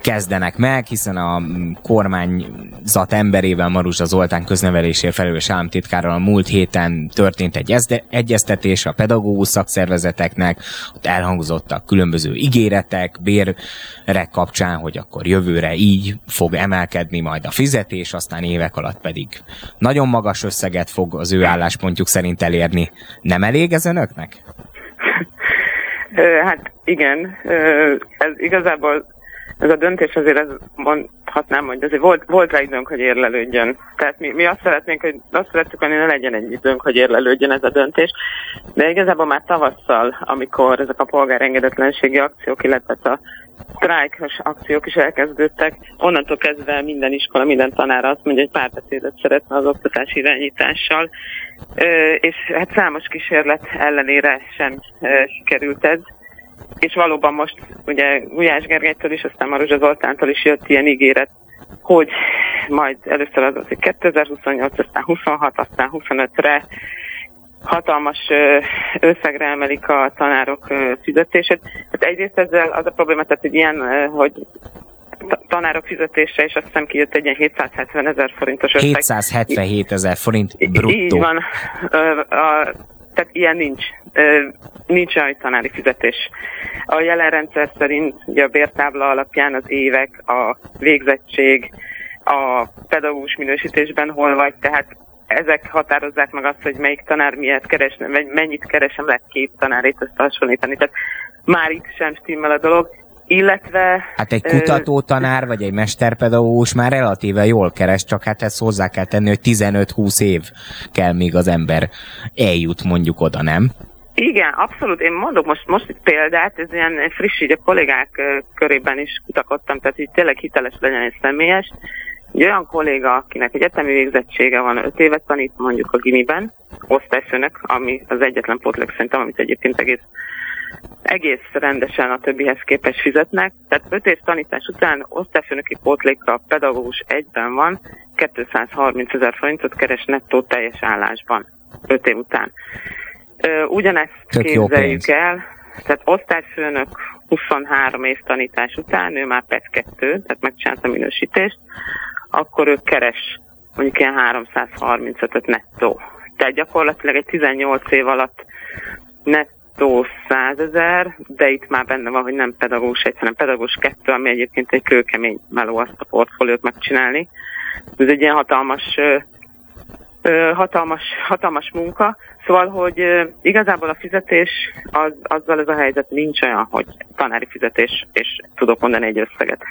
kezdenek meg, hiszen a kormányzat emberével, Maruzsa Zoltán köznevelésért felelős államtitkárral a múlt héten történt egy egyeztetés a pedagógus szakszervezeteknek, ott elhangzottak különböző ígéretek, bérek kapcsán, hogy akkor jövőre így fog emelkedni majd a fizetés, aztán évek alatt pedig nagyon magas összeget fog az ő álláspontjuk szerint elérni. Nem elég ez önöknek? Hát igen, ez igazából ez a döntés azért ez mondhatnám, hogy azért volt rá időnk, hogy érlelődjön. Tehát mi azt szerettük, hogy ne legyen egy időnk, hogy érlelődjön ez a döntés. De igazából már tavasszal, amikor ezek a polgárengedetlenségi akciók, illetve a sztrájkos akciók is elkezdődtek, onnantól kezdve minden iskola, minden tanár azt mondja, hogy párbeszédet szeretne az oktatási irányítással. És hát számos kísérlet ellenére sem sikerült ez. És valóban most ugye Gulyás Gergelytől is, aztán Maruzsa Zoltántól is jött ilyen ígéret, hogy majd először az 2028, aztán 26, aztán 25-re hatalmas összegre emelik a tanárok fizetését. Hát egyrészt ezzel az a probléma, tehát egy ilyen, hogy tanárok fizetése, és azt hiszem kijött egy ilyen 770 000 forintos összeg. 777 ezer forint bruttó. Így van. Tehát ilyen nincs. Nincs olyan tanári fizetés. A jelen rendszer szerint ugye a bértábla alapján az évek, a végzettség, a pedagógus minősítésben hol vagy, tehát ezek határozzák meg azt, hogy melyik tanár miért keresne, vagy mennyit keresem, lehet két tanárét összehasonlítani. Tehát már itt sem stimmel a dolog, illetve... Hát egy kutatótanár vagy egy mesterpedagógus már relatíve jól keres, csak hát ezt hozzá kell tenni, hogy 15-20 év kell, míg az ember eljut mondjuk oda, nem? Igen, abszolút. Én mondok most egy példát, ez ilyen friss, így a kollégák körében is kutakodtam, tehát így tényleg hiteles legyen és személyes. Egy olyan kolléga, akinek egyetemi végzettsége van, 5 évet tanít mondjuk a gimiben, osztályfőnök, ami az egyetlen pótlék szerintem, amit egyébként egész rendesen a többihez képest fizetnek. Tehát 5 év tanítás után osztályfőnöki pótlékra pedagógus egyben van, 230 000 forintot keres nettó teljes állásban 5 év után. Ugyanezt képzeljük el, tehát osztályfőnök 23 év tanítás után, ő már PEC2, tehát megcsinálta a minősítést, akkor ő keres mondjuk ilyen 335-öt nettó. Tehát gyakorlatilag egy 18 év alatt nettó 100 000, de itt már benne van, hogy nem pedagógus 1, hanem pedagógus 2, ami egyébként egy kőkemény meló azt a portfóliót megcsinálni. Ez egy ilyen hatalmas munka, szóval, hogy igazából a fizetés, azzal ez a helyzet nincs olyan, hogy tanári fizetés, és tudok mondani egy összeget.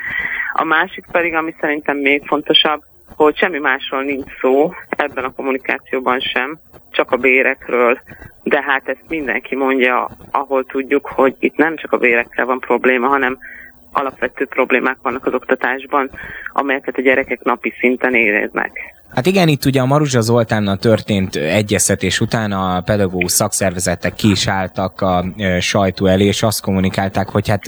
A másik pedig, ami szerintem még fontosabb, hogy semmi másról nincs szó, ebben a kommunikációban sem, csak a bérekről, de hát ezt mindenki mondja, ahol tudjuk, hogy itt nem csak a bérekkel van probléma, hanem alapvető problémák vannak az oktatásban, amelyeket a gyerekek napi szinten éreznek. Hát igen, itt ugye a Maruzsa Zoltánnal történt egyeztetés után a pedagógus szakszervezetek ki is álltak a sajtó elé, és azt kommunikálták, hogy hát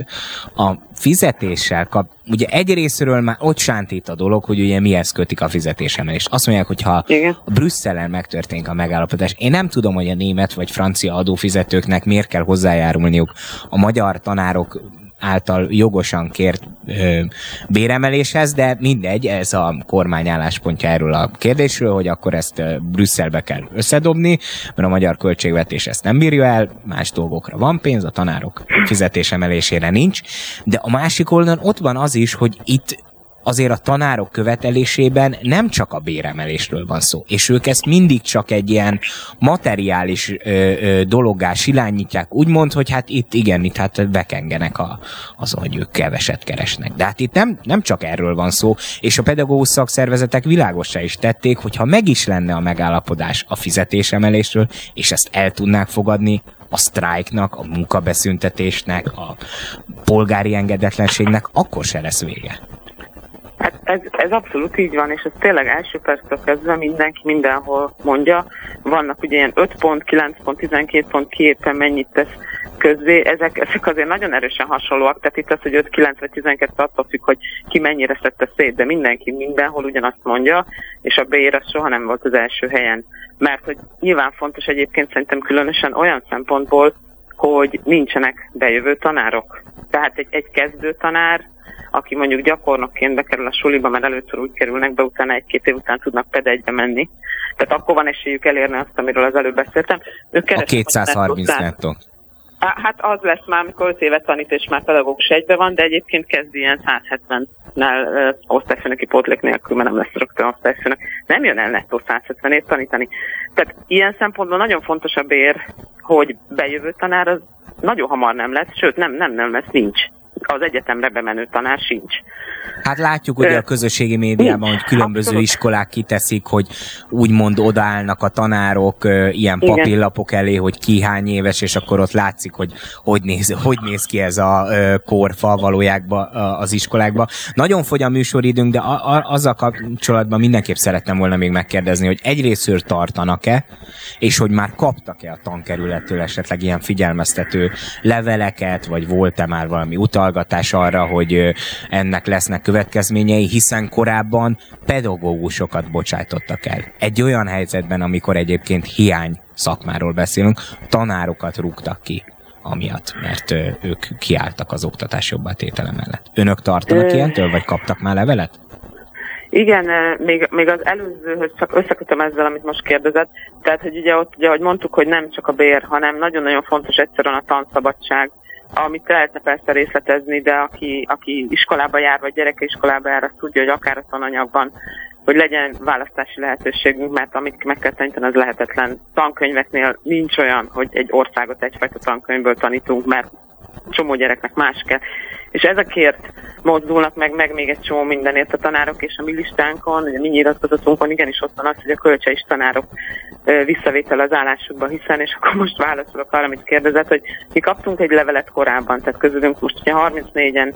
a fizetéssel ugye egy részről már ott sántít a dolog, hogy ugye mihez kötik a fizetésemelést. Azt mondják, hogy ha Brüsszellel megtörténik a megállapodás, én nem tudom, hogy a német vagy francia adófizetőknek miért kell hozzájárulniuk a magyar tanárok által jogosan kért béremeléshez, de mindegy, ez a kormány álláspontja erről a kérdésről, hogy akkor ezt Brüsszelbe kell összedobni, mert a magyar költségvetés ezt nem bírja el, más dolgokra van pénz, a tanárok fizetésemelésére nincs, de a másik oldalon ott van az is, hogy itt azért a tanárok követelésében nem csak a béremelésről van szó, és ők ezt mindig csak egy ilyen materiális dologgá silányítják, úgymond, hogy hát itt hát bekengenek azon, hogy ők keveset keresnek. De hát itt nem csak erről van szó, és a pedagógus szakszervezetek világossá is tették, hogyha meg is lenne a megállapodás a fizetésemelésről, és ezt el tudnák fogadni, a sztrájknak, a munkabeszüntetésnek, a polgári engedetlenségnek, akkor se lesz vége. Hát ez abszolút így van, és ez tényleg első perctől kezdve mindenki mindenhol mondja. Vannak ugye ilyen 5 pont, 9 pont, 12 pont, ki éppen mennyit tesz közzé. Ezek azért nagyon erősen hasonlóak, tehát itt az, hogy 5, 9 vagy 12 attól függ, hogy ki mennyire szedte szét, de mindenki mindenhol ugyanazt mondja, és a B-ér az soha nem volt az első helyen. Mert hogy nyilván fontos egyébként szerintem különösen olyan szempontból, hogy nincsenek bejövő tanárok. Tehát egy kezdő tanár, aki mondjuk gyakornokként bekerül a suliba, mert először úgy kerülnek be, utána egy-két év után tudnak pedegybe menni. Tehát akkor van esélyük elérni azt, amiről az előbb beszéltem. A 230 nettó. Hát az lesz már, amikor 5 évet tanít, és már pedagógus egybe van, de egyébként kezdi ilyen 170-nál osztályfőnöki pótlék nélkül, mert nem lesz rögtön osztályfőnök. Nem jön el nettó 170-ért tanítani. Tehát ilyen szempontból nagyon fontos a bér, hogy bejövő tanár az nagyon hamar nem lesz, sőt nem lesz, nincs. Az egyetemre bemenő tanár sincs. Hát látjuk ugye a közösségi médiában, hogy különböző abszolút iskolák kiteszik, hogy úgymond odaállnak a tanárok ilyen papírlapok elé, hogy ki hány éves, és akkor ott látszik, hogy hogy néz ki ez a korfa valójában az iskolákban. Nagyon fogy a műsoridőnk, de azzal kapcsolatban mindenképp szerettem volna még megkérdezni, hogy egyrésztről tartanak-e, és hogy már kaptak-e a tankerülettől esetleg ilyen figyelmeztető leveleket, vagy volt-e már valami utalgatás arra, hogy ennek lesznek következményei, hiszen korábban pedagógusokat bocsájtottak el. Egy olyan helyzetben, amikor egyébként hiány szakmáról beszélünk, tanárokat rúgtak ki amiatt, mert ők kiálltak az oktatás jobbá tétele mellett. Önök tartanak ilyentől, vagy kaptak már levelet? Igen, még az előzőhöz csak összekötöm ezzel, amit most kérdezett. Tehát, hogy ugye ott, ahogy mondtuk, hogy nem csak a bér, hanem nagyon-nagyon fontos egyszerűen a tanszabadság, amit lehetne persze részletezni, de aki iskolába jár, vagy gyereke iskolába jár, azt tudja, hogy akár a tananyagban, hogy legyen választási lehetőségünk, mert amit meg kell tanítani, az lehetetlen. Tankönyveknél nincs olyan, hogy egy országot egyfajta tankönyvből tanítunk, mert csomó gyereknek más kell. És ezekért mozdulnak meg még egy csomó mindenért a tanárok, és a mi listánkon, a mi nyilatkozatunkon igenis ott van az, hogy a kölcsei tanárok visszavétel az állásukba, hiszen, és akkor most válaszolok arra, amit kérdezett, hogy mi kaptunk egy levelet korábban, tehát közülünk most ugye 34-en,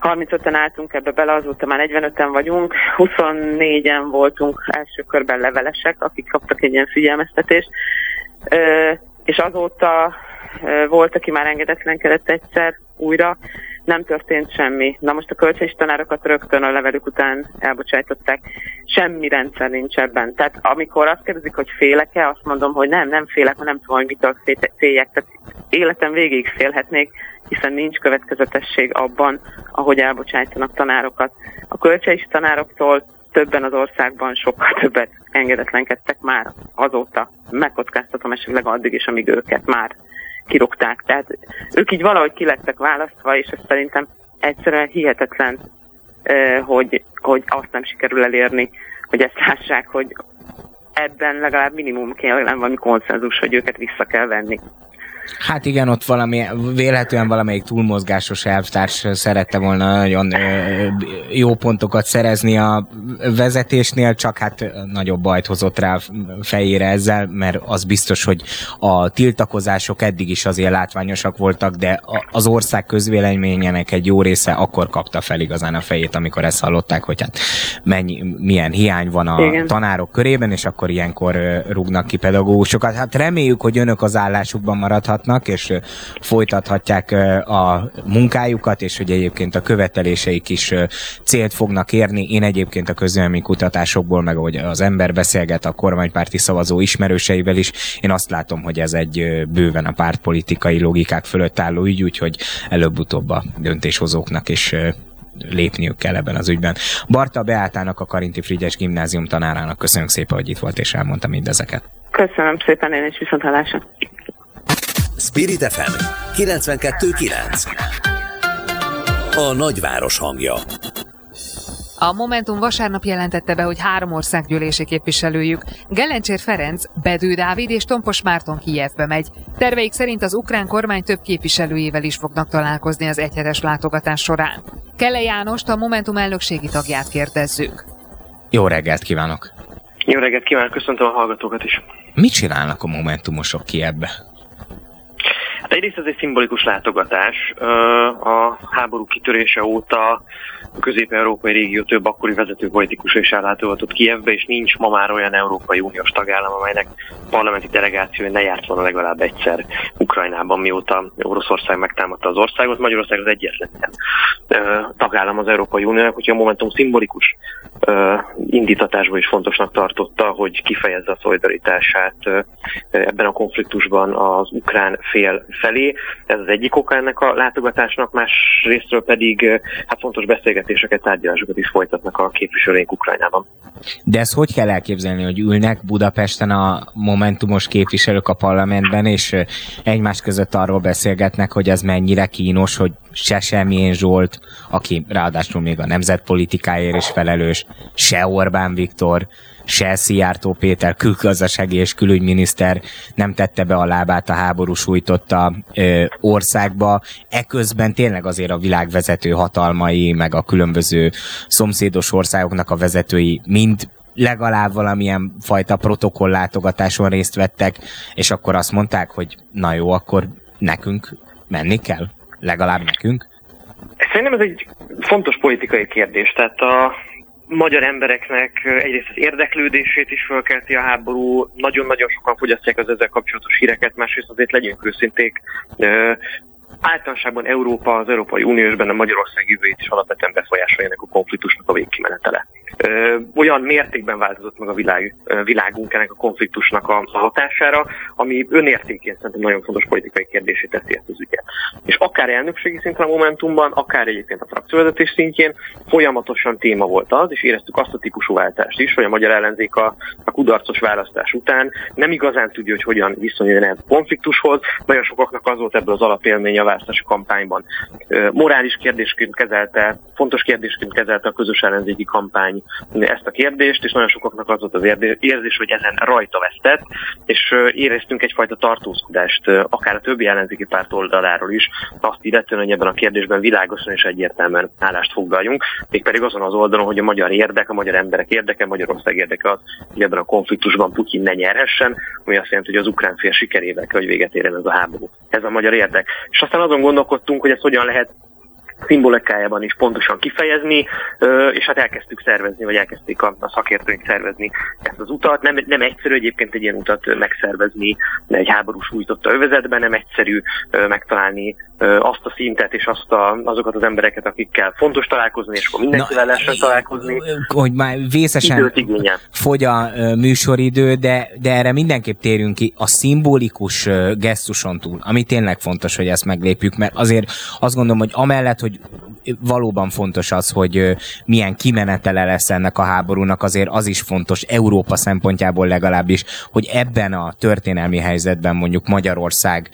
35-en álltunk ebbe bele, azóta már 45-en vagyunk, 24-en voltunk első körben levelesek, akik kaptak egy ilyen figyelmeztetést, és azóta volt, aki már engedetlenkedett egyszer újra, nem történt semmi. Na most a kölcsei tanárokat rögtön a levelük után elbocsájtották. Semmi rendszer nincs ebben. Tehát amikor azt kérdezik, hogy félek-e, azt mondom, hogy nem félek, mert nem tudom, hogy mitől féljek. Tehát életem végig félhetnék, hiszen nincs következetesség abban, ahogy elbocsájtanak tanárokat. A kölcsei tanároktól többen az országban sokkal többet engedetlenkedtek már azóta. Megkockáztatom esetleg addig is, amíg őket már kirúgták. Tehát ők így valahogy kilettek választva, és ez szerintem egyszerűen hihetetlen, hogy azt nem sikerül elérni, hogy ezt lássák, hogy ebben legalább minimum kell valami konszenzus, hogy őket vissza kell venni. Hát igen, ott véletlenül valamelyik túlmozgásos elvtárs szerette volna nagyon jó pontokat szerezni a vezetésnél, csak hát nagyobb bajt hozott rá fejére ezzel, mert az biztos, hogy a tiltakozások eddig is azért látványosak voltak, de az ország közvéleményének egy jó része akkor kapta fel igazán a fejét, amikor ezt hallották, hogy hát milyen hiány van a tanárok körében, és akkor ilyenkor rúgnak ki pedagógusokat. Hát reméljük, hogy önök az állásukban maradhat, és folytathatják a munkájukat, és hogy egyébként a követeléseik is célt fognak érni. Én egyébként a közvélemény kutatásokból, meg ahogy az ember beszélget a kormánypárti szavazó ismerőseivel is, én azt látom, hogy ez egy bőven a pártpolitikai logikák fölött álló ügy, úgyhogy előbb-utóbb a döntéshozóknak is lépniük kell ebben az ügyben. Berta Beátának, a Karinthy Frigyes Gimnázium tanárának köszönjük szépen, hogy itt volt és elmondta mindezeket. Köszönöm szépen, én is viszonthallásra. Spirit FM 92.9. A nagyváros hangja. A Momentum vasárnap jelentette be, hogy 3 országgyűlési képviselőjük, Gellendsér Ferenc, Bedő Dávid és Tompos Márton Kijevbe megy. Terveik szerint az ukrán kormány több képviselőjével is fognak találkozni az egyhetes látogatás során. Kele Jánost, a Momentum elnökségi tagját kérdezzük. Jó reggelt kívánok! Jó reggelt kívánok, köszöntöm a hallgatókat is! Mit csinálnak a momentumosok Kijevbe? Egyrészt ez egy szimbolikus látogatás. A háború kitörése óta a közép-európai régió több akkori vezető politikusa is ellátogatott Kijevbe, és nincs ma már olyan Európai Uniós tagállam, amelynek parlamenti delegációja ne járt volna legalább egyszer Ukrajnában, mióta Oroszország megtámadta az országot. Magyarország az egyetlen tagállam az Európai Uniónak, hogyha a Momentum szimbolikus indítatásban is fontosnak tartotta, hogy kifejezze a szolidaritását ebben a konfliktusban az ukrán fél felé. Ez az egyik oka ennek a látogatásnak, másrésztről pedig hát fontos beszélgetéseket, tárgyalásokat is folytatnak a képviselőink Ukrajnában. De ezt hogy kell elképzelni, hogy ülnek Budapesten a momentumos képviselők a parlamentben, és egymás között arról beszélgetnek, hogy ez mennyire kínos, hogy se Semmilyen Zsolt, aki ráadásul még a nemzetpolitikáért is felelős, se Orbán Viktor, se Szijjártó Péter külgazdasági és külügyminiszter nem tette be a lábát a háború sújtotta országba. Eközben tényleg azért a világ vezető hatalmai, meg a különböző szomszédos országoknak a vezetői mind legalább valamilyen fajta protokolllátogatáson részt vettek, és akkor azt mondták, hogy na jó, akkor nekünk menni kell, legalább nekünk. Szerintem ez egy fontos politikai kérdés, tehát a magyar embereknek egyrészt az érdeklődését is fölkelti a háború, nagyon-nagyon sokan fogyasztják az ezzel kapcsolatos híreket, másrészt azért legyünk őszinték, általánosságban Európa, az Európai Unió és benne Magyarország jövőjét is alapvetően befolyásoljanak a konfliktusnak a végkimenetele. Olyan mértékben változott meg a világunk ennek a konfliktusnak a hatására, ami önértékén szerintem nagyon fontos politikai kérdését teszi ezt az ügyet. És akár elnökségi szinten a Momentumban, akár egyébként a frakcióvezetés szintjén folyamatosan téma volt az, és éreztük azt a típusú váltást is, hogy a magyar ellenzék a kudarcos választás után nem igazán tudja, hogy hogyan viszonyuljon a konfliktushoz. Nagyon sokaknak az volt ebből az alapélménye a választási kampányban. Morális kérdésként kezelte, fontos kérdésként kezelte a közös ellenzéki kampány ezt a kérdést, és nagyon sokaknak az volt az érzés, hogy ezen rajta vesztett, és éreztünk egyfajta tartózkodást, akár a többi ellenzéki párt oldaláról is, azt illetően, hogy ebben a kérdésben világosan és egyértelműen állást foglaljunk, mégpedig azon az oldalon, hogy a magyar érdek, a magyar emberek érdeke, Magyarország érdeke az, hogy ebben a konfliktusban Putyin ne nyerhessen, ami azt jelenti, hogy az ukrán fél sikerével kell, hogy véget érjen ez a háború. Ez a magyar érdek. És aztán azon gondolkodtunk, hogy ezt hogyan lehet szimbolikájában is pontosan kifejezni, és hát elkezdtük szervezni, vagy elkezdték a szakértőink szervezni ezt az utat. Nem egyszerű egyébként egy ilyen utat megszervezni egy háborús sújtotta övezetben, nem egyszerű megtalálni azt a szintet és azokat az embereket, akikkel fontos találkozni, és akkor mindenkivel lehessen találkozni. Hogy már vészesen fogy a műsoridő, de erre mindenképp térjünk ki a szimbolikus gesztuson túl, ami tényleg fontos, hogy ezt meglépjük, mert azért azt gondolom, hogy amellett, hogy valóban fontos az, hogy milyen kimenetele lesz ennek a háborúnak, azért az is fontos Európa szempontjából legalábbis, hogy ebben a történelmi helyzetben mondjuk Magyarország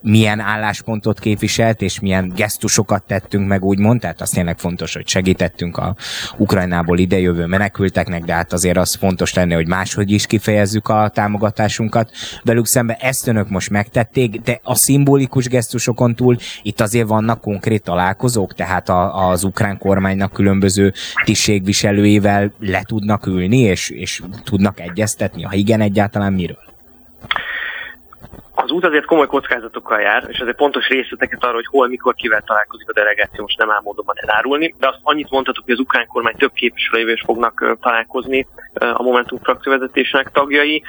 milyen álláspontot képviselt, és milyen gesztusokat tettünk meg, úgymond, tehát az tényleg fontos, hogy segítettünk a Ukrajnából idejövő menekülteknek, de hát azért az fontos lenne, hogy máshogy is kifejezzük a támogatásunkat velük szemben. Ezt önök most megtették, de a szimbolikus gesztusokon túl itt azért vannak konkrét találkozók, tehát az ukrán kormánynak különböző tisztségviselőivel le tudnak ülni, és tudnak egyeztetni, ha igen, egyáltalán miről? Az út azért komoly kockázatokkal jár, és azért pontos részleteket arra, hogy hol, mikor, kivel találkozik a delegáció, most nem áll módonban elárulni, de azt annyit mondhatok, hogy az ukrán kormány több képviselőjével is fognak találkozni a Momentum frakcióvezetésének tagjai,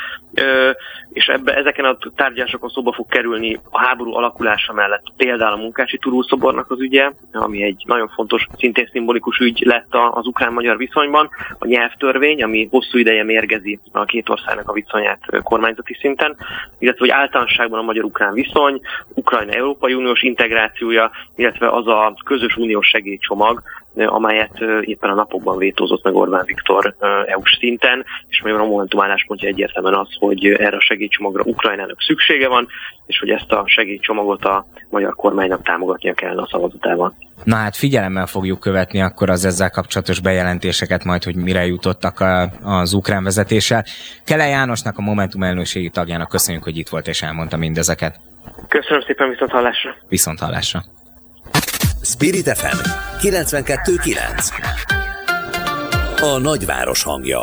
és ezeken a tárgyalásokon szóba fog kerülni a háború alakulása mellett például a Munkácsi Turulszobornak az ügye, ami egy nagyon fontos, szintén szimbolikus ügy lett az ukrán-magyar viszonyban, a nyelvtörvény, ami hosszú ideje mérgezi a két országnak a viszonyát kormányzati szinten, illetve hogy általánosságban a magyar-ukrán viszony, Ukrajna-Európai Uniós integrációja, illetve az a közös uniós segélycsomag, amelyet éppen a napokban vétózott meg Orbán Viktor EU-s szinten, és amelyben a Momentum álláspontja egyértelműen az, hogy erre a segélycsomagra Ukrajnának szüksége van, és hogy ezt a segélycsomagot a magyar kormánynak támogatnia kellene a szavazatával. Na hát figyelemmel fogjuk követni akkor az ezzel kapcsolatos bejelentéseket majd, hogy mire jutottak az ukrán vezetéssel. Kele Jánosnak, a Momentum elnökségi tagjának köszönjük, hogy itt volt és elmondta mindezeket. Köszönöm szépen, viszonthallásra. Viszonthallásra. Spirit FM 92.9. A nagyváros hangja.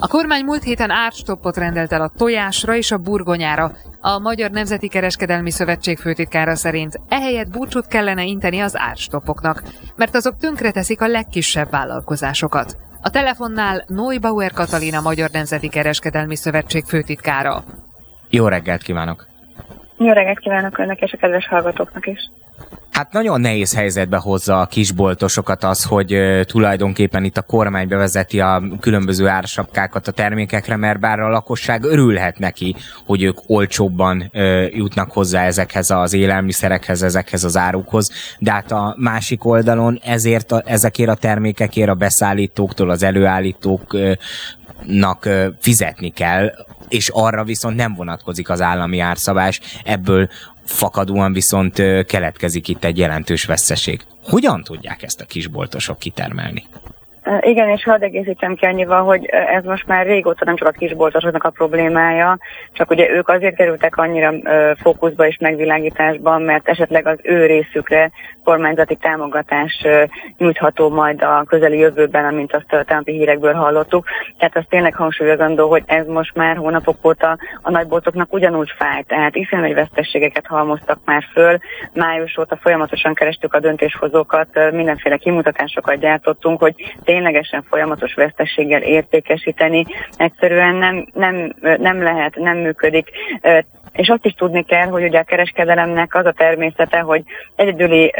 A kormány múlt héten árstoppot rendelt el a tojásra és a burgonyára. A Magyar Nemzeti Kereskedelmi Szövetség főtitkára szerint ehelyett búcsút kellene inteni az árstopoknak, mert azok tönkreteszik a legkisebb vállalkozásokat. A telefonnál Neubauer Katalina, Magyar Nemzeti Kereskedelmi Szövetség főtitkára. Jó reggelt kívánok! Jó reggelt kívánok önnek és a kedves hallgatóknak is! Hát nagyon nehéz helyzetbe hozza a kisboltosokat az, hogy tulajdonképpen itt a kormány bevezeti a különböző ársapkákat a termékekre, mert bár a lakosság örülhet neki, hogy ők olcsóbban jutnak hozzá ezekhez az élelmiszerekhez, ezekhez az árukhoz, de hát a másik oldalon ezért ezekért a termékekért a beszállítóktól, az előállítóknak fizetni kell, és arra viszont nem vonatkozik az állami árszabás, ebből fakadóan viszont keletkezik itt egy jelentős veszteség. Hogyan tudják ezt a kisboltosok kitermelni? Igen, és hadd egészítem ki annyival, hogy ez most már régóta nem csak a kisboltosoknak a problémája, csak ugye ők azért kerültek annyira fókuszba és megvilágításba, mert esetleg az ő részükre kormányzati támogatás nyújtható majd a közeli jövőben, amint azt a tegnapi hírekből hallottuk. Tehát az tényleg hangsúlyozandó, hogy ez most már hónapok óta a nagyboltoknak ugyanúgy fáj. Tehát iszonyú nagy vesztességeket halmoztak már föl. Május óta folyamatosan kerestük a döntéshozókat, mindenféle kimutatásokat gyártottunk, hogy ténylegesen folyamatos vesztességgel értékesíteni egyszerűen nem lehet, nem működik. És azt is tudni kell, hogy ugye a kereskedelemnek az a természete, hogy egyedüli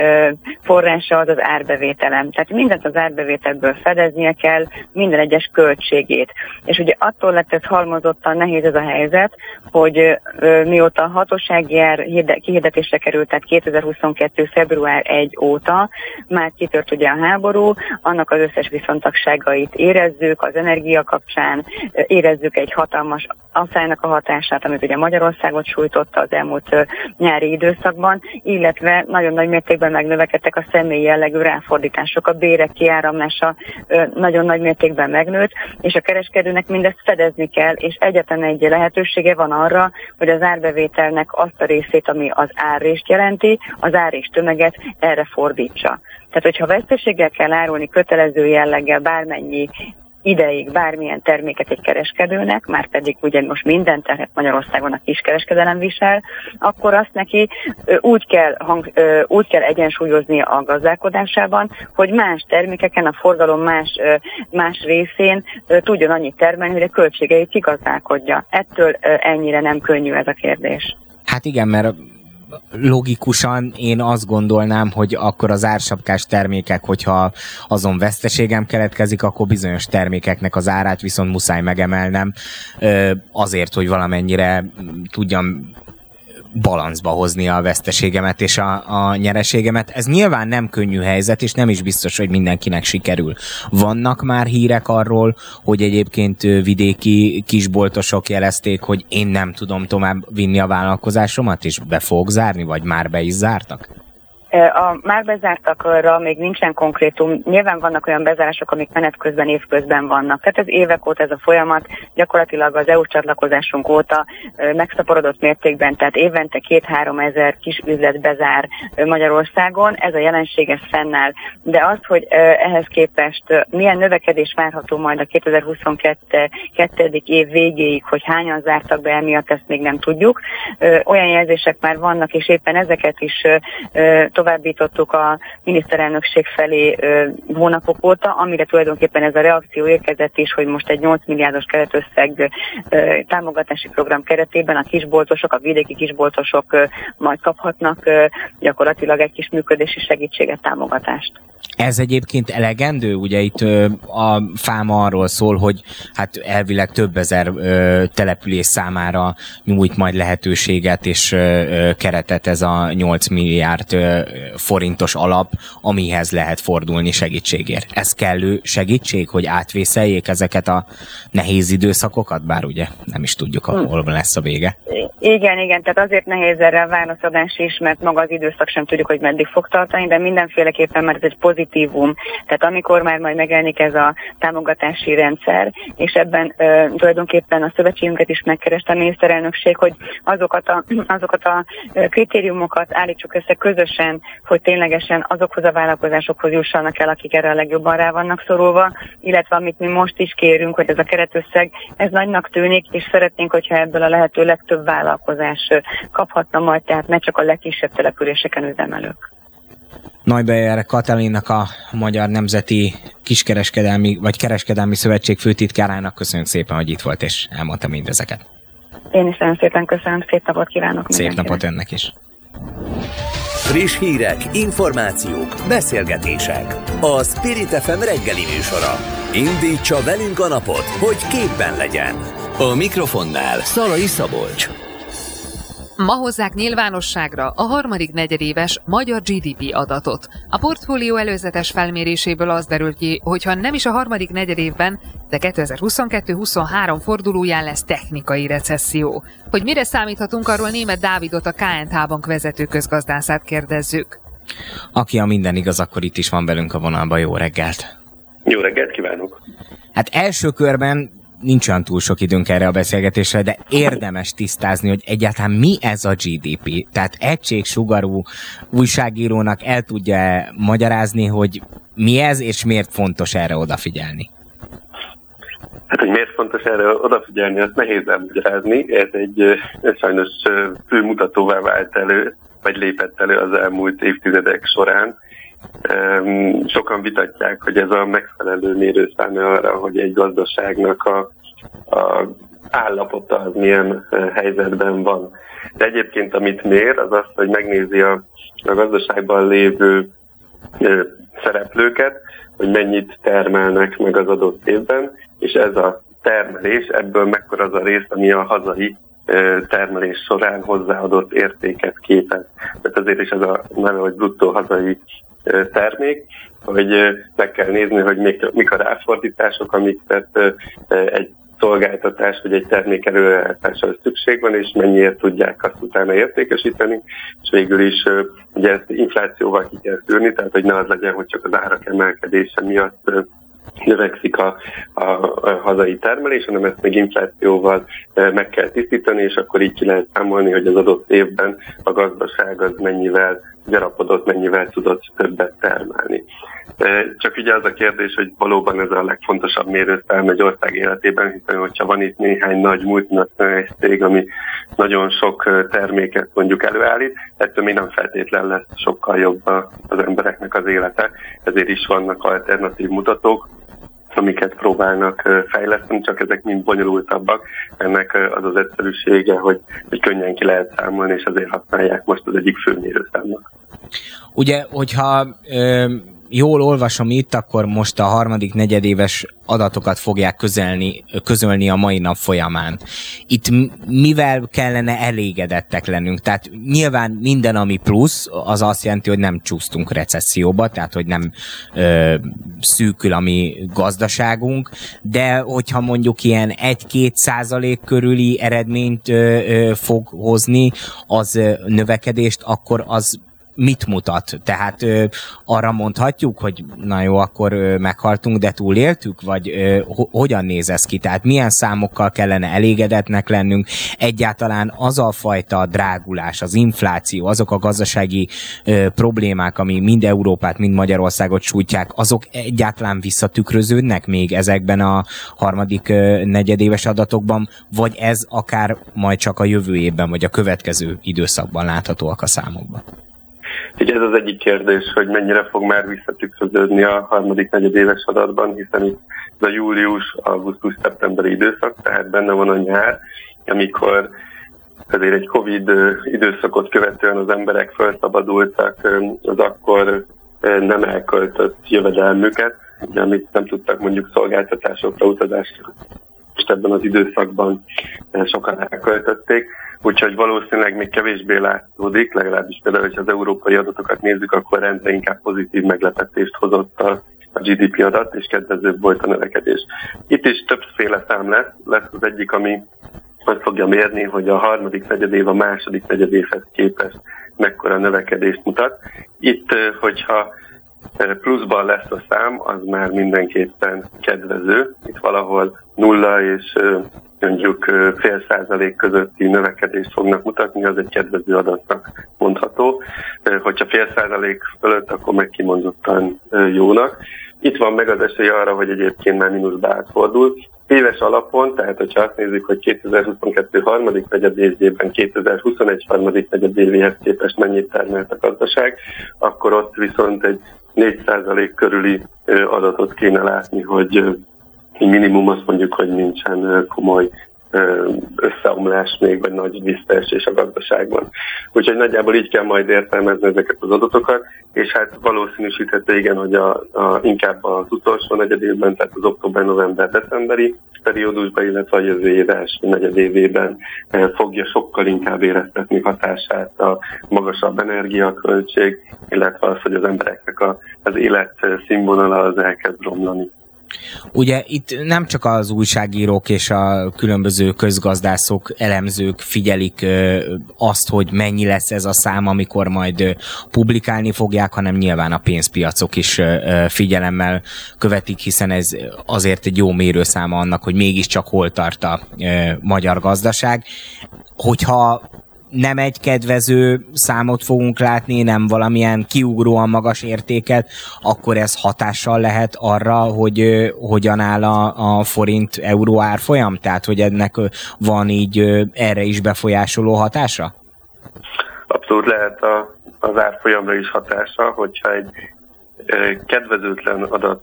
forrása az az árbevételem. Tehát mindent az árbevételből fedeznie kell, minden egyes költségét. És ugye attól lett ez halmozottan nehéz ez a helyzet, hogy mióta a hatósági ár kihirdetésre került, tehát 2022. február 1 óta már kitört ugye a háború, annak az összes viszontagságait érezzük, az energia kapcsán érezzük egy hatalmas asszálynak a hatását, amit ugye Magyarországot sújtotta az elmúlt nyári időszakban, illetve nagyon nagy mértékben megnövekedtek a személyi jellegű ráfordítások, a bérek kiáramlása nagyon nagy mértékben megnőtt, és a kereskedőnek mindezt fedezni kell, és egyetlen egy lehetősége van arra, hogy az árbevételnek azt a részét, ami az árrést jelenti, az árrést tömeget erre fordítsa. Tehát, hogyha veszteséggel kell árulni kötelező jelleggel bármennyi ideig bármilyen terméket egy kereskedőnek, már pedig ugye most minden terhet Magyarországon a kiskereskedelem visel, akkor azt neki úgy kell egyensúlyoznia a gazdálkodásában, hogy más termékeken, a forgalom más részén tudjon annyit termelni, hogy a költségeit kigazdálkodja. Ettől ennyire nem könnyű ez a kérdés. Hát igen, mert logikusan én azt gondolnám, hogy akkor az ársapkás termékek, hogyha azon veszteségem keletkezik, akkor bizonyos termékeknek az árát viszont muszáj megemelnem azért, hogy valamennyire tudjam balancba hozni a veszteségemet és a nyereségemet. Ez nyilván nem könnyű helyzet, és nem is biztos, hogy mindenkinek sikerül. Vannak már hírek arról, hogy egyébként vidéki kisboltosok jelezték, hogy én nem tudom tovább vinni a vállalkozásomat, és be fogok zárni, vagy már be is zártak? A már bezártakra még nincsen konkrétum. Nyilván vannak olyan bezárások, amik menet közben, évközben vannak. Tehát ez évek óta ez a folyamat, gyakorlatilag az EU csatlakozásunk óta megszaporodott mértékben, tehát évente 2-3 ezer kis üzlet bezár Magyarországon. Ez a jelenség, ez fennáll. De az, hogy ehhez képest milyen növekedés várható majd a 2022. év végéig, hogy hányan zártak be emiatt, ezt még nem tudjuk. Olyan jelzések már vannak, és éppen ezeket is továbbítottuk a miniszterelnökség felé hónapok óta, amire tulajdonképpen ez a reakció érkezett is, hogy most egy 8 milliárdos keretösszeg támogatási program keretében a kisboltosok, a vidéki kisboltosok majd kaphatnak gyakorlatilag egy kis működési segítséget, támogatást. Ez egyébként elegendő? Ugye itt a fáma arról szól, hogy hát elvileg több ezer település számára nyújt majd lehetőséget és keretet ez a 8 milliárd forintos alap, amihez lehet fordulni segítségért. Ez kellő segítség, hogy átvészeljék ezeket a nehéz időszakokat, bár ugye nem is tudjuk, hol lesz a vége. Igen, tehát azért nehéz erre a válaszadás is, mert maga az időszak sem tudjuk, hogy meddig fog tartani, de mindenféleképpen, mert ez egy pozitívum. Tehát amikor már majd megjelenik ez a támogatási rendszer, és ebben tulajdonképpen a szövetségünket is megkereste a miniszterelnökség, hogy azokat a kritériumokat állítsuk össze közösen, hogy ténylegesen azokhoz a vállalkozásokhoz jussanak el, akik erre a legjobban rá vannak szorulva, illetve amit mi most is kérünk, hogy ez a keretösszeg, ez nagynak tűnik, és szeretnénk, hogyha ebből a lehető legtöbb vállalkozás kaphatna majd, tehát ne csak a legkisebb településeken üzemelők. Nagybejer Katalinnak, a Magyar Nemzeti Kiskereskedelmi vagy Kereskedelmi Szövetség főtitkárának köszönjük szépen, hogy itt volt és elmondta mindezeket. Én is nagyon szépen köszönöm, szép napot kívánok! Szép napot önnek is! Friss hírek, információk, beszélgetések. A Spirit FM reggeli műsora. Indítsa velünk a napot, hogy képben legyen. A mikrofonnál Szalai Szabolcs. Ma hozzák nyilvánosságra a harmadik negyedéves magyar GDP adatot. A portfólió előzetes felméréséből az derül ki, hogy ha nem is a harmadik negyedévben, de 2022-23 fordulóján lesz technikai recesszió. Hogy mire számíthatunk, arról Németh Dávidot, a K&H Bank vezető közgazdászát kérdezzük. Aki a minden igaz, akkor itt is van velünk a vonalban. Jó reggelt! Jó reggelt kívánok! Hát első körben nincs olyan túl sok időnk erre a beszélgetésre, de érdemes tisztázni, hogy egyáltalán mi ez a GDP. Tehát egységsugarú újságírónak el tudja magyarázni, hogy mi ez, és miért fontos erre odafigyelni? Hát, hogy miért fontos erre odafigyelni, azt nehéz elmagyarázni. Ez egy sajnos főmutatóvá vált elő, vagy lépett elő az elmúlt évtizedek során. Sokan vitatják, hogy ez a megfelelő mérőszám arra, hogy egy gazdaságnak a állapota az milyen helyzetben van. De egyébként amit mér, az az, hogy megnézi a gazdaságban lévő szereplőket, hogy mennyit termelnek meg az adott évben, és ez a termelés, ebből mekkora az a rész, ami a hazai termelés során hozzáadott értéket képez. Tehát azért is ez a neve, hogy bruttó hazai termék, hogy meg kell nézni, hogy mik a ráfordítások, amiket egy szolgáltatás vagy egy termék előállításához szükség van, és mennyiért tudják azt utána értékesíteni, és végül is ugye ezt inflációval ki kell szűrni, tehát hogy ne az legyen, hogy csak az árak emelkedése miatt növekszik a hazai termelés, hanem ezt még inflációval meg kell tisztítani, és akkor így ki lehet számolni, hogy az adott évben a gazdaság az mennyivel gyarapodott, mennyivel tudott többet termelni. Csak ugye az a kérdés, hogy valóban ez a legfontosabb mérőszám egy ország életében, hiszen hogyha van itt néhány nagy multinacionális cég, ami nagyon sok terméket mondjuk előállít, ettől még nem feltétlen lesz sokkal jobb az embereknek az élete, ezért is vannak alternatív mutatók, amiket próbálnak fejleszteni, csak ezek mind bonyolultabbak. Ennek az az egyszerűsége, hogy könnyen ki lehet számolni, és azért használják most az egyik főmérőszámnak. Ugye, hogyha jól olvasom itt, akkor most a harmadik negyedéves adatokat fogják közölni a mai nap folyamán. Itt mivel kellene elégedettek lennünk? Tehát nyilván minden, ami plusz, az azt jelenti, hogy nem csúsztunk recesszióba, tehát hogy nem szűkül a mi gazdaságunk, de hogyha mondjuk ilyen 1-2% körüli eredményt fog hozni, az növekedést, akkor az mit mutat? Tehát arra mondhatjuk, hogy na jó, akkor meghaltunk, de túléltük? Vagy hogyan néz ez ki? Tehát milyen számokkal kellene elégedetnek lennünk? Egyáltalán az a fajta drágulás, az infláció, azok a gazdasági problémák, ami mind Európát, mind Magyarországot sújtják, azok egyáltalán visszatükröződnek még ezekben a harmadik negyedéves adatokban? Vagy ez akár majd csak a jövő évben, vagy a következő időszakban láthatóak a számokban? Ugye ez az egyik kérdés, hogy mennyire fog már visszatükröződni a harmadik negyedéves adatban, hiszen itt ez a július, augusztus, szeptemberi időszak, tehát benne van a nyár, amikor azért egy Covid időszakot követően az emberek felszabadultak az akkor nem elköltött jövedelmüket, amit nem tudtak mondjuk szolgáltatásokra, utazásra, és ebben az időszakban sokan elköltötték. Úgyhogy valószínűleg még kevésbé látszódik, legalábbis például, hogyha az európai adatokat nézzük, akkor rendre inkább pozitív meglepetést hozott a GDP adat, és kedvezőbb volt a növekedés. Itt is többféle szám lesz az egyik, ami azt fogja mérni, hogy a harmadik negyedév a második negyedévhez képest mekkora növekedést mutat. Itt, hogyha pluszban lesz a szám, az már mindenképpen kedvező. Itt valahol 0 és mondjuk fél százalék közötti növekedést fognak mutatni, az egy kedvező adatnak mondható. Hogyha fél százalék fölött, akkor meg kimondottan jónak. Itt van meg az esély arra, hogy egyébként már mínuszba átfordul. Éves alapon, tehát hogyha azt nézzük, hogy 2022 harmadik negyedévében 2021 harmadik negyedévéhez képest mennyit termelt a gazdaság, akkor ott viszont egy 4% körüli adatot kéne látni, hogy minimum azt mondjuk, hogy nincsen komoly összeomlás még, vagy nagy visszaesés a gazdaságban. Úgyhogy nagyjából így kell majd értelmezni ezeket az adatokat, és hát valószínűsíthető igen, hogy inkább az utolsó negyedévben, tehát az október-november-decemberi periódusban, illetve a jövő év első negyedévében fogja sokkal inkább éreztetni hatását a magasabb energiaköltség, illetve az, hogy az embereknek az életszínvonala az elkezd romlani. Ugye itt nem csak az újságírók és a különböző közgazdászok, elemzők figyelik azt, hogy mennyi lesz ez a szám, amikor majd publikálni fogják, hanem nyilván a pénzpiacok is figyelemmel követik, hiszen ez azért egy jó mérőszáma annak, hogy mégiscsak hol tart a magyar gazdaság. Hogyha nem egy kedvező számot fogunk látni, nem valamilyen kiugróan magas értéket, akkor ez hatással lehet arra, hogy hogyan áll a forint-euró árfolyam? Tehát, hogy ennek van így erre is befolyásoló hatása? Abszolút lehet az árfolyamra is hatása, hogyha egy kedvezőtlen adat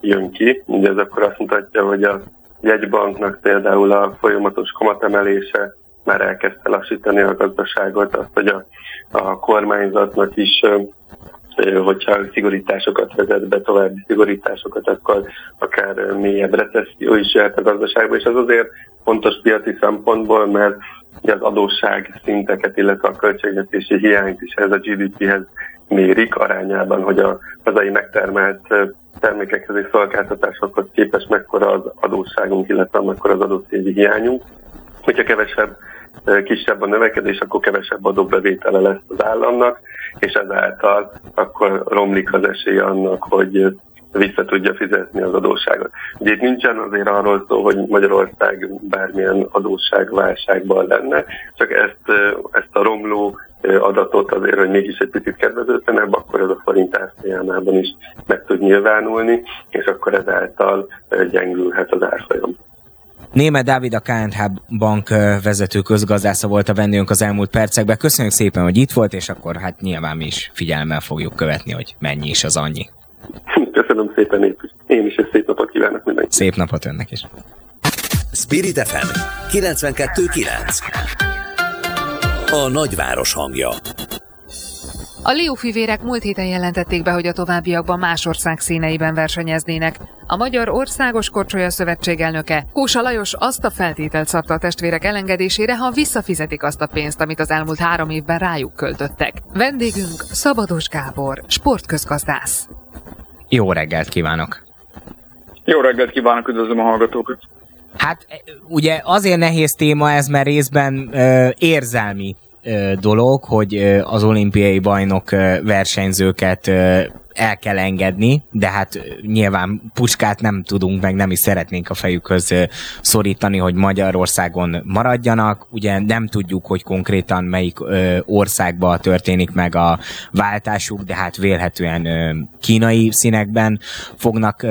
jön ki, ugye ez akkor azt mutatja, hogy a jegybanknak például a folyamatos kamatemelése már elkezdte lassítani a gazdaságot, azt, hogy a kormányzatnak is, hogyha szigorításokat vezet be, további szigorításokat, akkor akár mélyebb recesszió is jöhet a gazdaságba, és az azért fontos piaci szempontból, mert az adósság szinteket, illetve a költségvetési hiányt is ez a GDP-hez mérik arányában, hogy a hazai megtermelt termékekhez és szolgáltatásokhoz képest mekkora az adósságunk, illetve mekkora az adóssági hiányunk. Hogyha kisebb a növekedés, akkor kevesebb adóbevétele lesz az államnak, és ezáltal akkor romlik az esély annak, hogy vissza tudja fizetni az adósságot. Ugye itt nincsen azért arról szó, hogy Magyarország bármilyen adósságválságban lenne, csak ezt a romló adatot azért, hogy mégis egy picit kedvezőtlenebb, akkor ez a forint árfolyamában is meg tud nyilvánulni, és akkor ezáltal gyengülhet az árfolyam. Németh Dávid, a K&H Bank vezető közgazdásza volt a vendégünk az elmúlt percekben. Köszönjük szépen, hogy itt volt, és akkor hát nyilván mi is figyelemmel fogjuk követni, hogy mennyi is az annyi. Köszönöm szépen, én is, és szép napot kívánok mindenkinek. Szép napot önnek is. Spirit FM 92.9. A nagyváros hangja. A liófivérek múlt héten jelentették be, hogy a továbbiakban más ország színeiben versenyeznének. A Magyar Országos Korcsolya Szövetség elnöke, Kósa Lajos azt a feltételt szabta a testvérek elengedésére, ha visszafizetik azt a pénzt, amit az elmúlt 3 évben rájuk költöttek. Vendégünk Szabados Gábor, sportközgazdász. Jó reggelt kívánok! Jó reggelt kívánok, üdvözlöm a hallgatókat! Hát ugye azért nehéz téma ez, mert részben érzelmi dolog, hogy az olimpiai bajnok versenyzőket el kell engedni, de hát nyilván puskát nem tudunk, meg nem is szeretnénk a fejükhöz szorítani, hogy Magyarországon maradjanak. Ugye nem tudjuk, hogy konkrétan melyik országban történik meg a váltásuk, de hát vélhetően kínai színekben fognak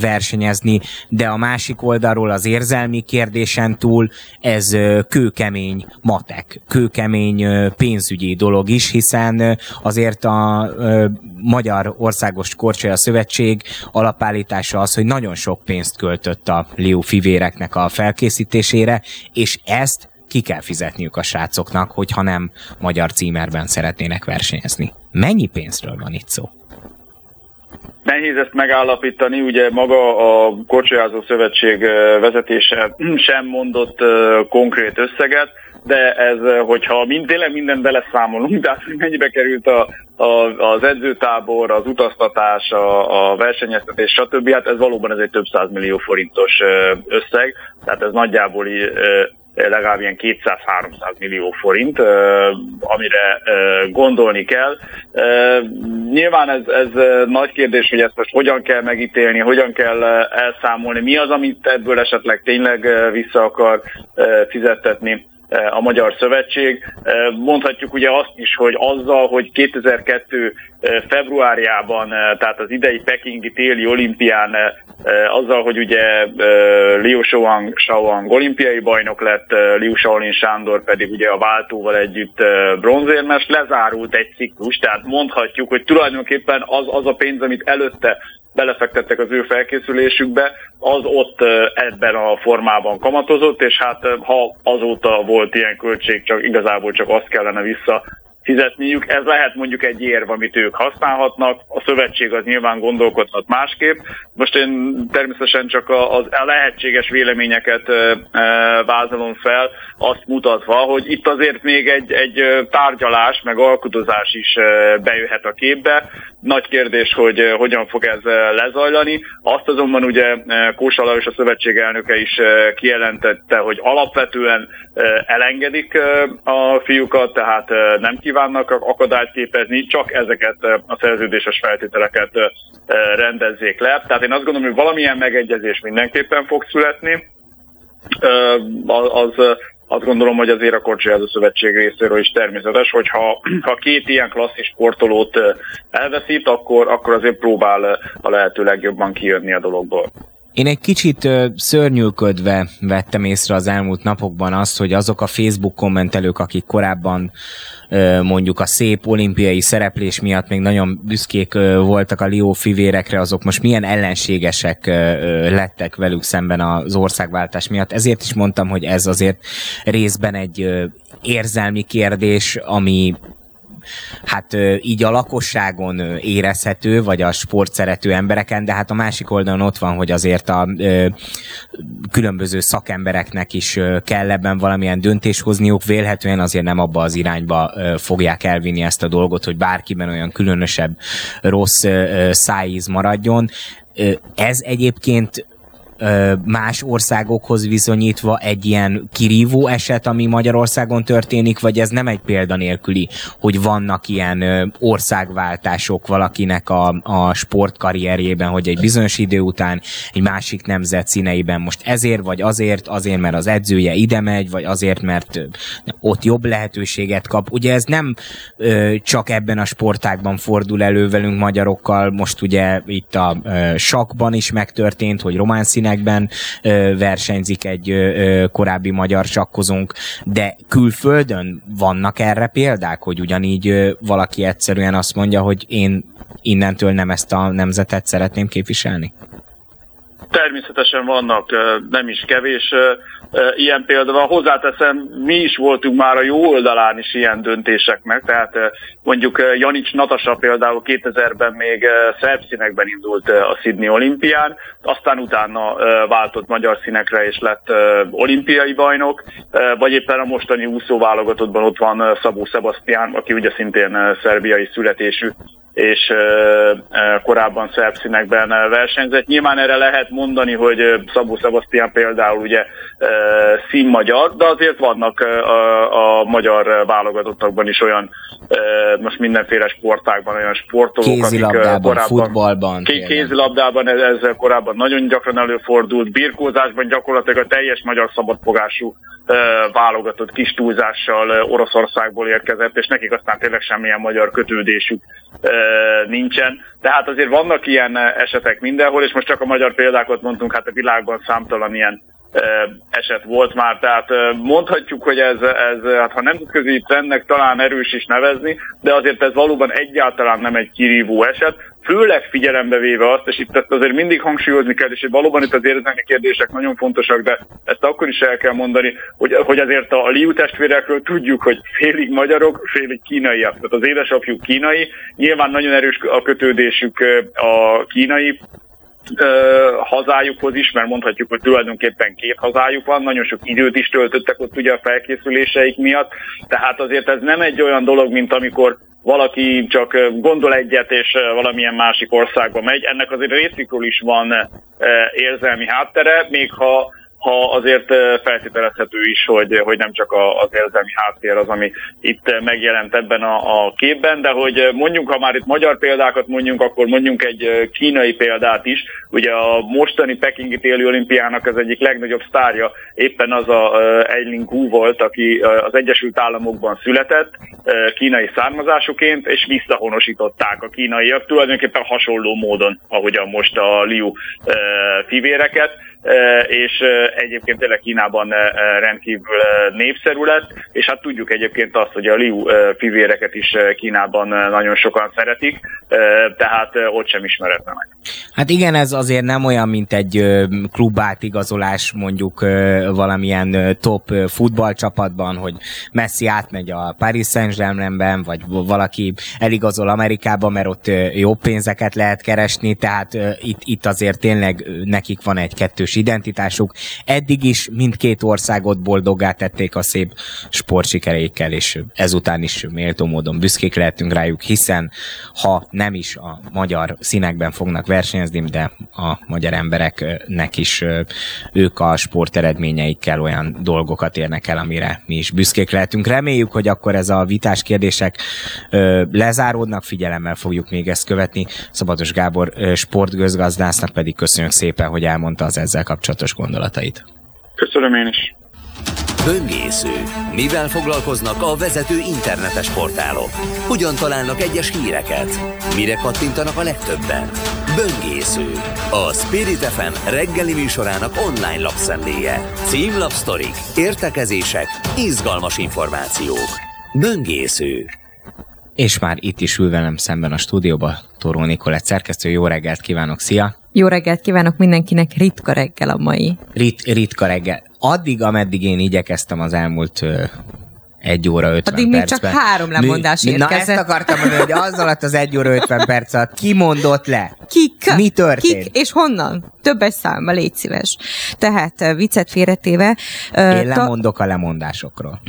versenyezni, de a másik oldalról az érzelmi kérdésen túl ez kőkemény matek, kőkemény pénzügyi dolog is, hiszen azért a Magyar Országos Korcsolya Szövetség alapállítása az, hogy nagyon sok pénzt költött a liófivéreknek a felkészítésére, és ezt ki kell fizetniük a srácoknak, hogyha nem magyar címerben szeretnének versenyezni. Mennyi pénzről van itt szó? Nehéz ezt megállapítani, ugye maga a Korcsolyázó Szövetség vezetése sem mondott konkrét összeget, de ez, hogyha tényleg mindent beleszámolunk, tehát mennyibe került az edzőtábor, az utaztatás, a versenyeztetés, stb. Hát ez valóban egy több 100 millió forintos összeg, tehát ez nagyjából legalább ilyen 200-300 millió forint, amire gondolni kell. Nyilván ez nagy kérdés, hogy ezt most hogyan kell megítélni, hogyan kell elszámolni, mi az, amit ebből esetleg tényleg vissza akar fizettetni a Magyar Szövetség. Mondhatjuk ugye azt is, hogy azzal, hogy 2002. februárjában, tehát az idei pekingi téli olimpián, azzal, hogy ugye Liu Shaoang olimpiai bajnok lett, Liu Shaolin Sándor pedig ugye a váltóval együtt bronzérmes, lezárult egy ciklus, tehát mondhatjuk, hogy tulajdonképpen az a pénz, amit előtte belefektettek az ő felkészülésükbe, az ott ebben a formában kamatozott, és hát ha azóta volt ilyen költség, csak igazából csak azt kellene visszafizetniük. Ez lehet mondjuk egy érv, amit ők használhatnak, a szövetség az nyilván gondolkodhat másképp. Most én természetesen csak a lehetséges véleményeket vázolom fel, azt mutatva, hogy itt azért még egy tárgyalás, meg alkudozás is bejöhet a képbe. Nagy kérdés, hogy hogyan fog ez lezajlani. Azt azonban ugye Kósa Lajos, a szövetség elnöke is kijelentette, hogy alapvetően elengedik a fiúkat, tehát nem kívánnak akadályt képezni, csak ezeket a szerződéses feltételeket rendezzék le. Tehát én azt gondolom, hogy valamilyen megegyezés mindenképpen fog születni. Azt gondolom, hogy azért a korcsolyázó szövetség részéről is természetes, hogy ha két ilyen klasszis sportolót elveszít, akkor azért próbál a lehető legjobban kijönni a dologból. Én egy kicsit szörnyűködve vettem észre az elmúlt napokban azt, hogy azok a Facebook kommentelők, akik korábban mondjuk a szép olimpiai szereplés miatt még nagyon büszkék voltak a Lió fivérekre, azok most milyen ellenségesek lettek velük szemben az országváltás miatt. Ezért is mondtam, hogy ez azért részben egy érzelmi kérdés, ami hát így a lakosságon érezhető, vagy a sportszerető embereken, de hát a másik oldalon ott van, hogy azért a különböző szakembereknek is kell ebben valamilyen döntést hozniuk, vélhetően azért nem abba az irányba fogják elvinni ezt a dolgot, hogy bárkiben olyan különösebb rossz szájíz maradjon. Ez egyébként más országokhoz viszonyítva egy ilyen kirívó eset, ami Magyarországon történik, vagy ez nem egy példanélküli, hogy vannak ilyen országváltások valakinek a sportkarrierjében, hogy egy bizonyos idő után egy másik nemzet színeiben most ezért, vagy azért, mert az edzője ide megy, vagy azért, mert ott jobb lehetőséget kap. Ugye ez nem csak ebben a sportágban fordul elő velünk magyarokkal, most ugye itt a sakkban is megtörtént, hogy román színekben versenyzik egy korábbi magyar sakkozónk, de külföldön vannak erre példák, hogy ugyanígy valaki egyszerűen azt mondja, hogy én innentől nem ezt a nemzetet szeretném képviselni? Természetesen vannak, nem is kevés ilyen példa van. Hozzáteszem, mi is voltunk már a jó oldalán is ilyen döntéseknek, tehát mondjuk Janics Natasa például 2000-ben még szerb színekben indult a Sydney olimpián, aztán utána váltott magyar színekre és lett olimpiai bajnok, vagy éppen a mostani úszóválogatottban ott van Szabó Sebastian, aki ugye szintén szerbiai születésű, és korábban szerb színekben versenyzett. Nyilván erre lehet mondani, hogy Szabó Sebastian például ugye színmagyar, de azért vannak a magyar válogatottakban is olyan, most mindenféle sportágban olyan sportolók, kézilabdában, futballban. Kézilabdában ez korábban nagyon gyakran előfordult, birkózásban gyakorlatilag a teljes magyar szabadfogású válogatott kis túlzással Oroszországból érkezett, és nekik aztán tényleg semmilyen magyar kötődésük nincsen. Tehát azért vannak ilyen esetek mindenhol, és most csak a magyar példákat mondtunk, hát a világban számtalan ilyen eset volt már, tehát mondhatjuk, hogy ez hát ha nemzetközi trendnek talán erős is nevezni, de azért ez valóban egyáltalán nem egy kirívó eset, főleg figyelembe véve azt, és itt ezt azért mindig hangsúlyozni kell, és valóban itt az érzelmi kérdések nagyon fontosak, de ezt akkor is el kell mondani, hogy azért a Liu testvérekről tudjuk, hogy félig magyarok, félig kínaiak. Tehát az édesapjuk kínai, nyilván nagyon erős a kötődésük a kínai hazájukhoz is, mert mondhatjuk, hogy tulajdonképpen két hazájuk van, nagyon sok időt is töltöttek ott ugye a felkészüléseik miatt, tehát azért ez nem egy olyan dolog, mint amikor valaki csak gondol egyet, és valamilyen másik országba megy, ennek azért részükről is van érzelmi háttere, még ha ha azért feltételezhető is, hogy nem csak az érzelmi háttér az, ami itt megjelent ebben a képben, de hogy mondjunk, ha már itt magyar példákat mondjunk, akkor mondjunk egy kínai példát is. Ugye a mostani pekingi téli olimpiának az egyik legnagyobb sztárja éppen az a Eileen Gu volt, aki az Egyesült Államokban született, kínai származásúként, és visszahonosították a kínaiak tulajdonképpen hasonló módon, ahogyan most a Liu fivéreket, és egyébként tényleg Kínában rendkívül népszerű lett, és hát tudjuk egyébként azt, hogy a Liu fivéreket is Kínában nagyon sokan szeretik, tehát ott sem ismeretlenek. Hát igen, ez azért nem olyan, mint egy klubátigazolás mondjuk valamilyen top futballcsapatban, hogy Messi átmegy a Paris Saint-Germainben, vagy valaki eligazol Amerikába, mert ott jobb pénzeket lehet keresni, tehát itt azért tényleg nekik van egy kettős identitásuk. Eddig is mindkét országot boldoggá tették a szép sportsikereikkel, és ezután is méltó módon büszkék lehetünk rájuk, hiszen ha nem is a magyar színekben fognak versenyezni, de a magyar embereknek is ők a sporteredményeikkel olyan dolgokat érnek el, amire mi is büszkék lehetünk. Reméljük, hogy akkor ez a vitás kérdések lezáródnak, figyelemmel fogjuk még ezt követni. Szabados Gábor sportgözgazdásznak pedig köszönjük szépen, hogy elmondta az ezzel kapcsolatos gondolatait. Köszönöm én is. Böngésző. Mivel foglalkoznak a vezető internetes portálok? Hogyan találnak egyes híreket? Mire kattintanak a legtöbben? Böngésző. A Spirit FM reggeli műsorának online lapszemléje. Címlapsztorik, értekezések, izgalmas információk. Böngésző. És már itt is ül velem szemben a stúdióba Toró Nikolett szerkesztő. Jó reggelt kívánok, szia! Jó reggelt kívánok mindenkinek, ritka reggel a mai. Ritka reggel. Addig, ameddig én igyekeztem az elmúlt 1 óra 50 addig percben. Addig még csak 3 lemondás érkezett. Na ezt akartam mondani, hogy az alatt az 1 óra 50 perc alatt ki mondott le? Kik? Mi történt? Kik és honnan? Többes számba, légy szíves. Tehát viccet félretéve. Én lemondok a lemondásokról.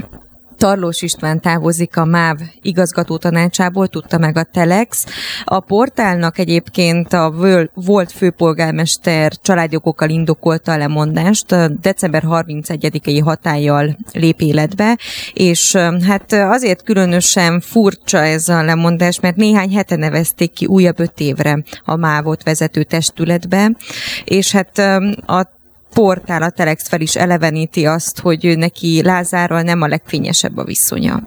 Tarlós István távozik a MÁV igazgatótanácsából, tudta meg a Telex. A portálnak egyébként a volt főpolgármester családjogokkal indokolta a lemondást, december 31-i hatállyal lép életbe, és hát azért különösen furcsa ez a lemondás, mert néhány hete nevezték ki újabb 5 évre a MÁV-ot vezető testületbe, és hát a portál, a Telex fel is eleveníti azt, hogy neki Lázárral nem a legfényesebb a viszonya.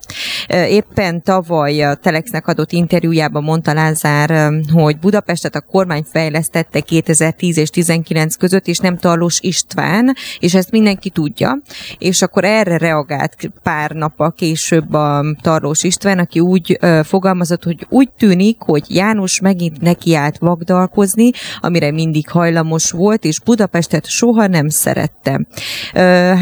Éppen tavaly a Telexnek adott interjújában mondta Lázár, hogy Budapestet a kormány fejlesztette 2010 és 19 között, és nem Tarlós István, és ezt mindenki tudja. És akkor erre reagált pár nappal később a Tarlós István, aki úgy fogalmazott, hogy úgy tűnik, hogy János megint nekiállt vagdalkozni, amire mindig hajlamos volt, és Budapestet soha nem szerette.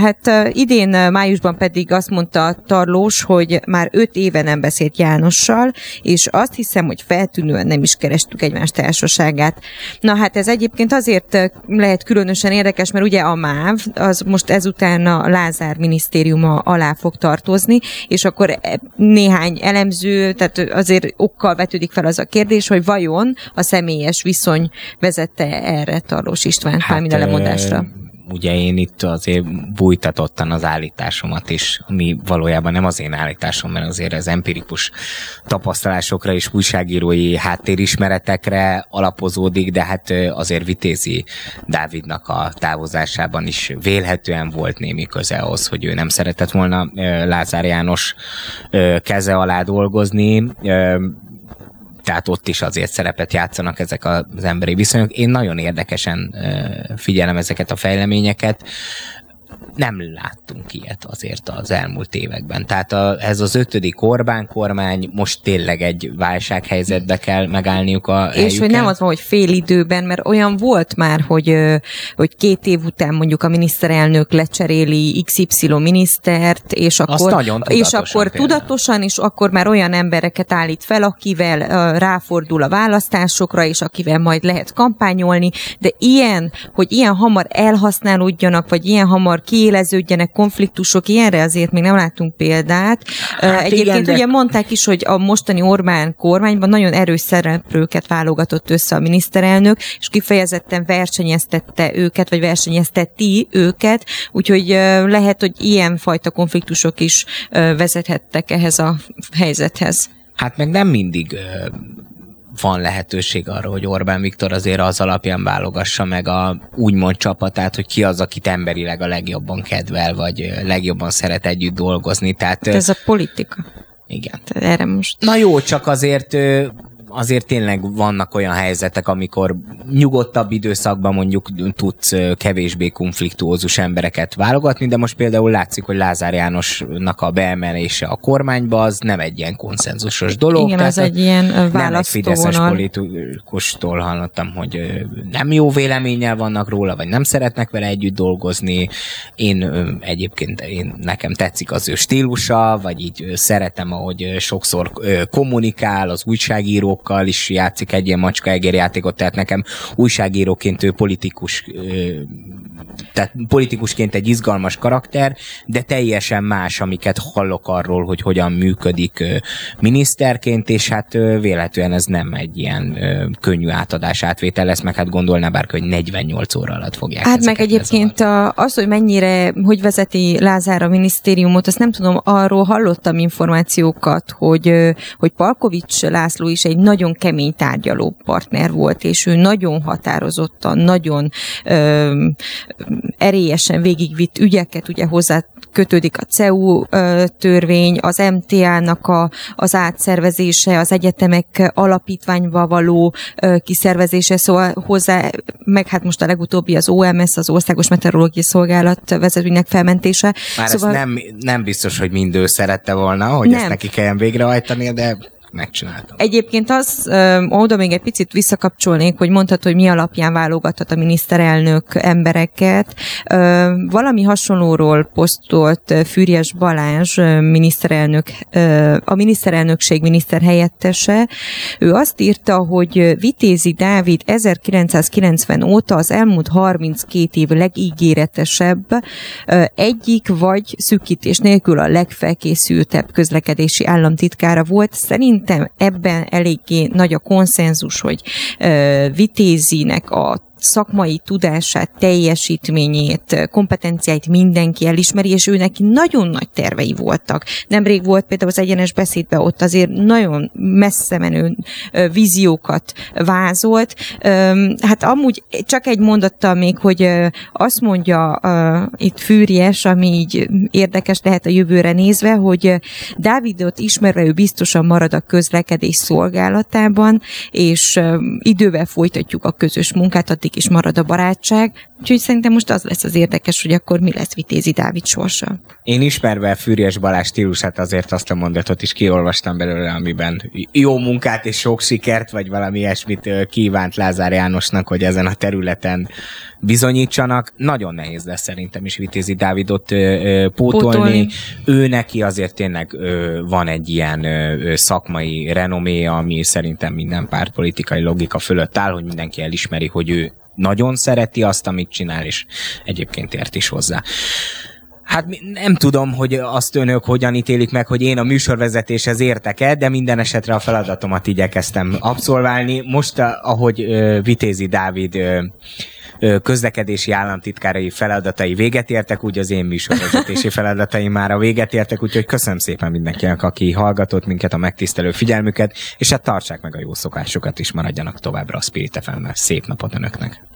Hát idén májusban pedig azt mondta Tarlós, hogy már 5 éve nem beszélt Jánossal, és azt hiszem, hogy feltűnően nem is kerestük egymás társaságát. Na hát ez egyébként azért lehet különösen érdekes, mert ugye a MÁV az most ezután a Lázár minisztériuma alá fog tartozni, és akkor néhány elemző, tehát azért okkal vetődik fel az a kérdés, hogy vajon a személyes viszony vezette erre Tarlós István minden lemondásra. Ugye én itt azért bújtatottan az állításomat is, ami valójában nem az én állításom, mert azért az empirikus tapasztalásokra és újságírói háttérismeretekre alapozódik, de hát azért Vitézy Dávidnak a távozásában is vélhetően volt némi köze ahhoz, hogy ő nem szeretett volna Lázár János keze alá dolgozni, tehát ott is azért szerepet játszanak ezek az emberi viszonyok. Én nagyon érdekesen figyelem ezeket a fejleményeket. Nem láttunk ilyet azért az elmúlt években. Tehát ez az 5. Orbán kormány, most tényleg egy válsághelyzetbe kell megállniuk a helyüket. És hogy nem az van, hogy fél időben, mert olyan volt már, hogy 2 év után mondjuk a miniszterelnök lecseréli XY minisztert, és akkor tudatosan, és akkor már olyan embereket állít fel, akivel ráfordul a választásokra, és akivel majd lehet kampányolni, de ilyen, hogy ilyen hamar elhasználódjanak, vagy ilyen hamar ki kiéleződjenek konfliktusok, ilyenre azért még nem láttunk példát. Hát egyébként igen, ugye mondták is, hogy a mostani Orbán kormányban nagyon erős szereplőket válogatott össze a miniszterelnök, és kifejezetten versenyeztette őket, vagy versenyezteti őket, úgyhogy lehet, hogy ilyenfajta konfliktusok is vezethettek ehhez a helyzethez. Hát meg nem mindig van lehetőség arra, hogy Orbán Viktor azért az alapján válogassa meg a úgymond csapatát, hogy ki az, akit emberileg a legjobban kedvel, vagy legjobban szeret együtt dolgozni. Tehát, ez a politika. Igen. Tehát erre most. Na jó, csak azért tényleg vannak olyan helyzetek, amikor nyugodtabb időszakban mondjuk tudsz kevésbé konfliktuózus embereket válogatni, de most például látszik, hogy Lázár Jánosnak a beemelése a kormányba az nem egy ilyen konszenzusos dolog. Igen, tehát ez egy ilyen választóvonal. Fideszes politikustól hallottam, hogy nem jó véleménnyel vannak róla, vagy nem szeretnek vele együtt dolgozni. Egyébként nekem tetszik az ő stílusa, vagy így szeretem, ahogy sokszor kommunikál az újságíró is játszik egy ilyen macska-egér játékot, tehát nekem újságíróként ő politikus, tehát politikusként egy izgalmas karakter, de teljesen más, amiket hallok arról, hogy hogyan működik miniszterként, és hát véletlenül ez nem egy ilyen könnyű átadás-átvétel lesz, meg hát gondolná bárki, hogy 48 óra alatt fogják. Hát meg egyébként az, hogy mennyire, hogy vezeti Lázár a minisztériumot, azt nem tudom, arról hallottam információkat, hogy Palkovics László is egy nagyon kemény tárgyaló partner volt, és ő nagyon határozottan, nagyon erélyesen végigvitt ügyeket, ugye hozzá kötődik a CEU törvény, az MTA-nak az átszervezése, az egyetemek alapítványba való kiszervezése, szóval hozzá, meg hát most a legutóbbi az OMS, az Országos Meteorológiai Szolgálat vezetőinek felmentése. Már szóval ezt nem biztos, hogy mind ő szerette volna, hogy nem. Ezt neki kelljen végrehajtani, de megcsináltam. Egyébként oda még egy picit visszakapcsolnék, hogy mondhatod, hogy mi alapján válogathat a miniszterelnök embereket. Valami hasonlóról posztolt Fürjes Balázs a miniszterelnökség miniszterhelyettese. Ő azt írta, hogy Vitézy Dávid 1990 óta az elmúlt 32 év legígéretesebb, egyik vagy szűkítés nélkül a legfelkészültebb közlekedési államtitkára volt. Szerintem ebben eléggé nagy a konszenzus, hogy Vitézynek a szakmai tudását, teljesítményét, kompetenciáit mindenki elismeri, és őnek nagyon nagy tervei voltak. Nemrég volt például az Egyenes Beszédben, ott azért nagyon messze menő víziókat vázolt. Hát amúgy csak egy mondattal még, hogy azt mondja itt Fürjes, ami így érdekes lehet a jövőre nézve, hogy Dávidot ismerve ő biztosan marad a közlekedés szolgálatában, és idővel folytatjuk a közös munkát, is marad a barátság, úgyhogy szerintem most az lesz az érdekes, hogy akkor mi lesz Vitézy Dávid sorsa. Én ismerve Fürjes Balázs stílusát azért azt a mondatot is kiolvastam belőle, amiben jó munkát és sok sikert, vagy valami ilyesmit kívánt Lázár Jánosnak, hogy ezen a területen bizonyítsanak. Nagyon nehéz lesz szerintem is Vitézy Dávidot pótolni. Ő neki azért tényleg van egy ilyen szakmai renoméja, ami szerintem minden pártpolitikai logika fölött áll, hogy mindenki elismeri, hogy ő nagyon szereti azt, amit csinál, és egyébként ért is hozzá. Hát nem tudom, hogy azt önök hogyan ítélik meg, hogy én a műsorvezetéshez értek-e, de minden esetre a feladatomat igyekeztem abszolválni. Most, ahogy Vitézy Dávid közlekedési államtitkárai feladatai véget értek, úgy az én műsorvezetési feladataim már a véget értek, úgyhogy köszönöm szépen mindenkinek, aki hallgatott minket, a megtisztelő figyelmüket, és hát tartsák meg a jó szokásokat, és maradjanak továbbra a Spirit FM-nel. Szép napot önöknek!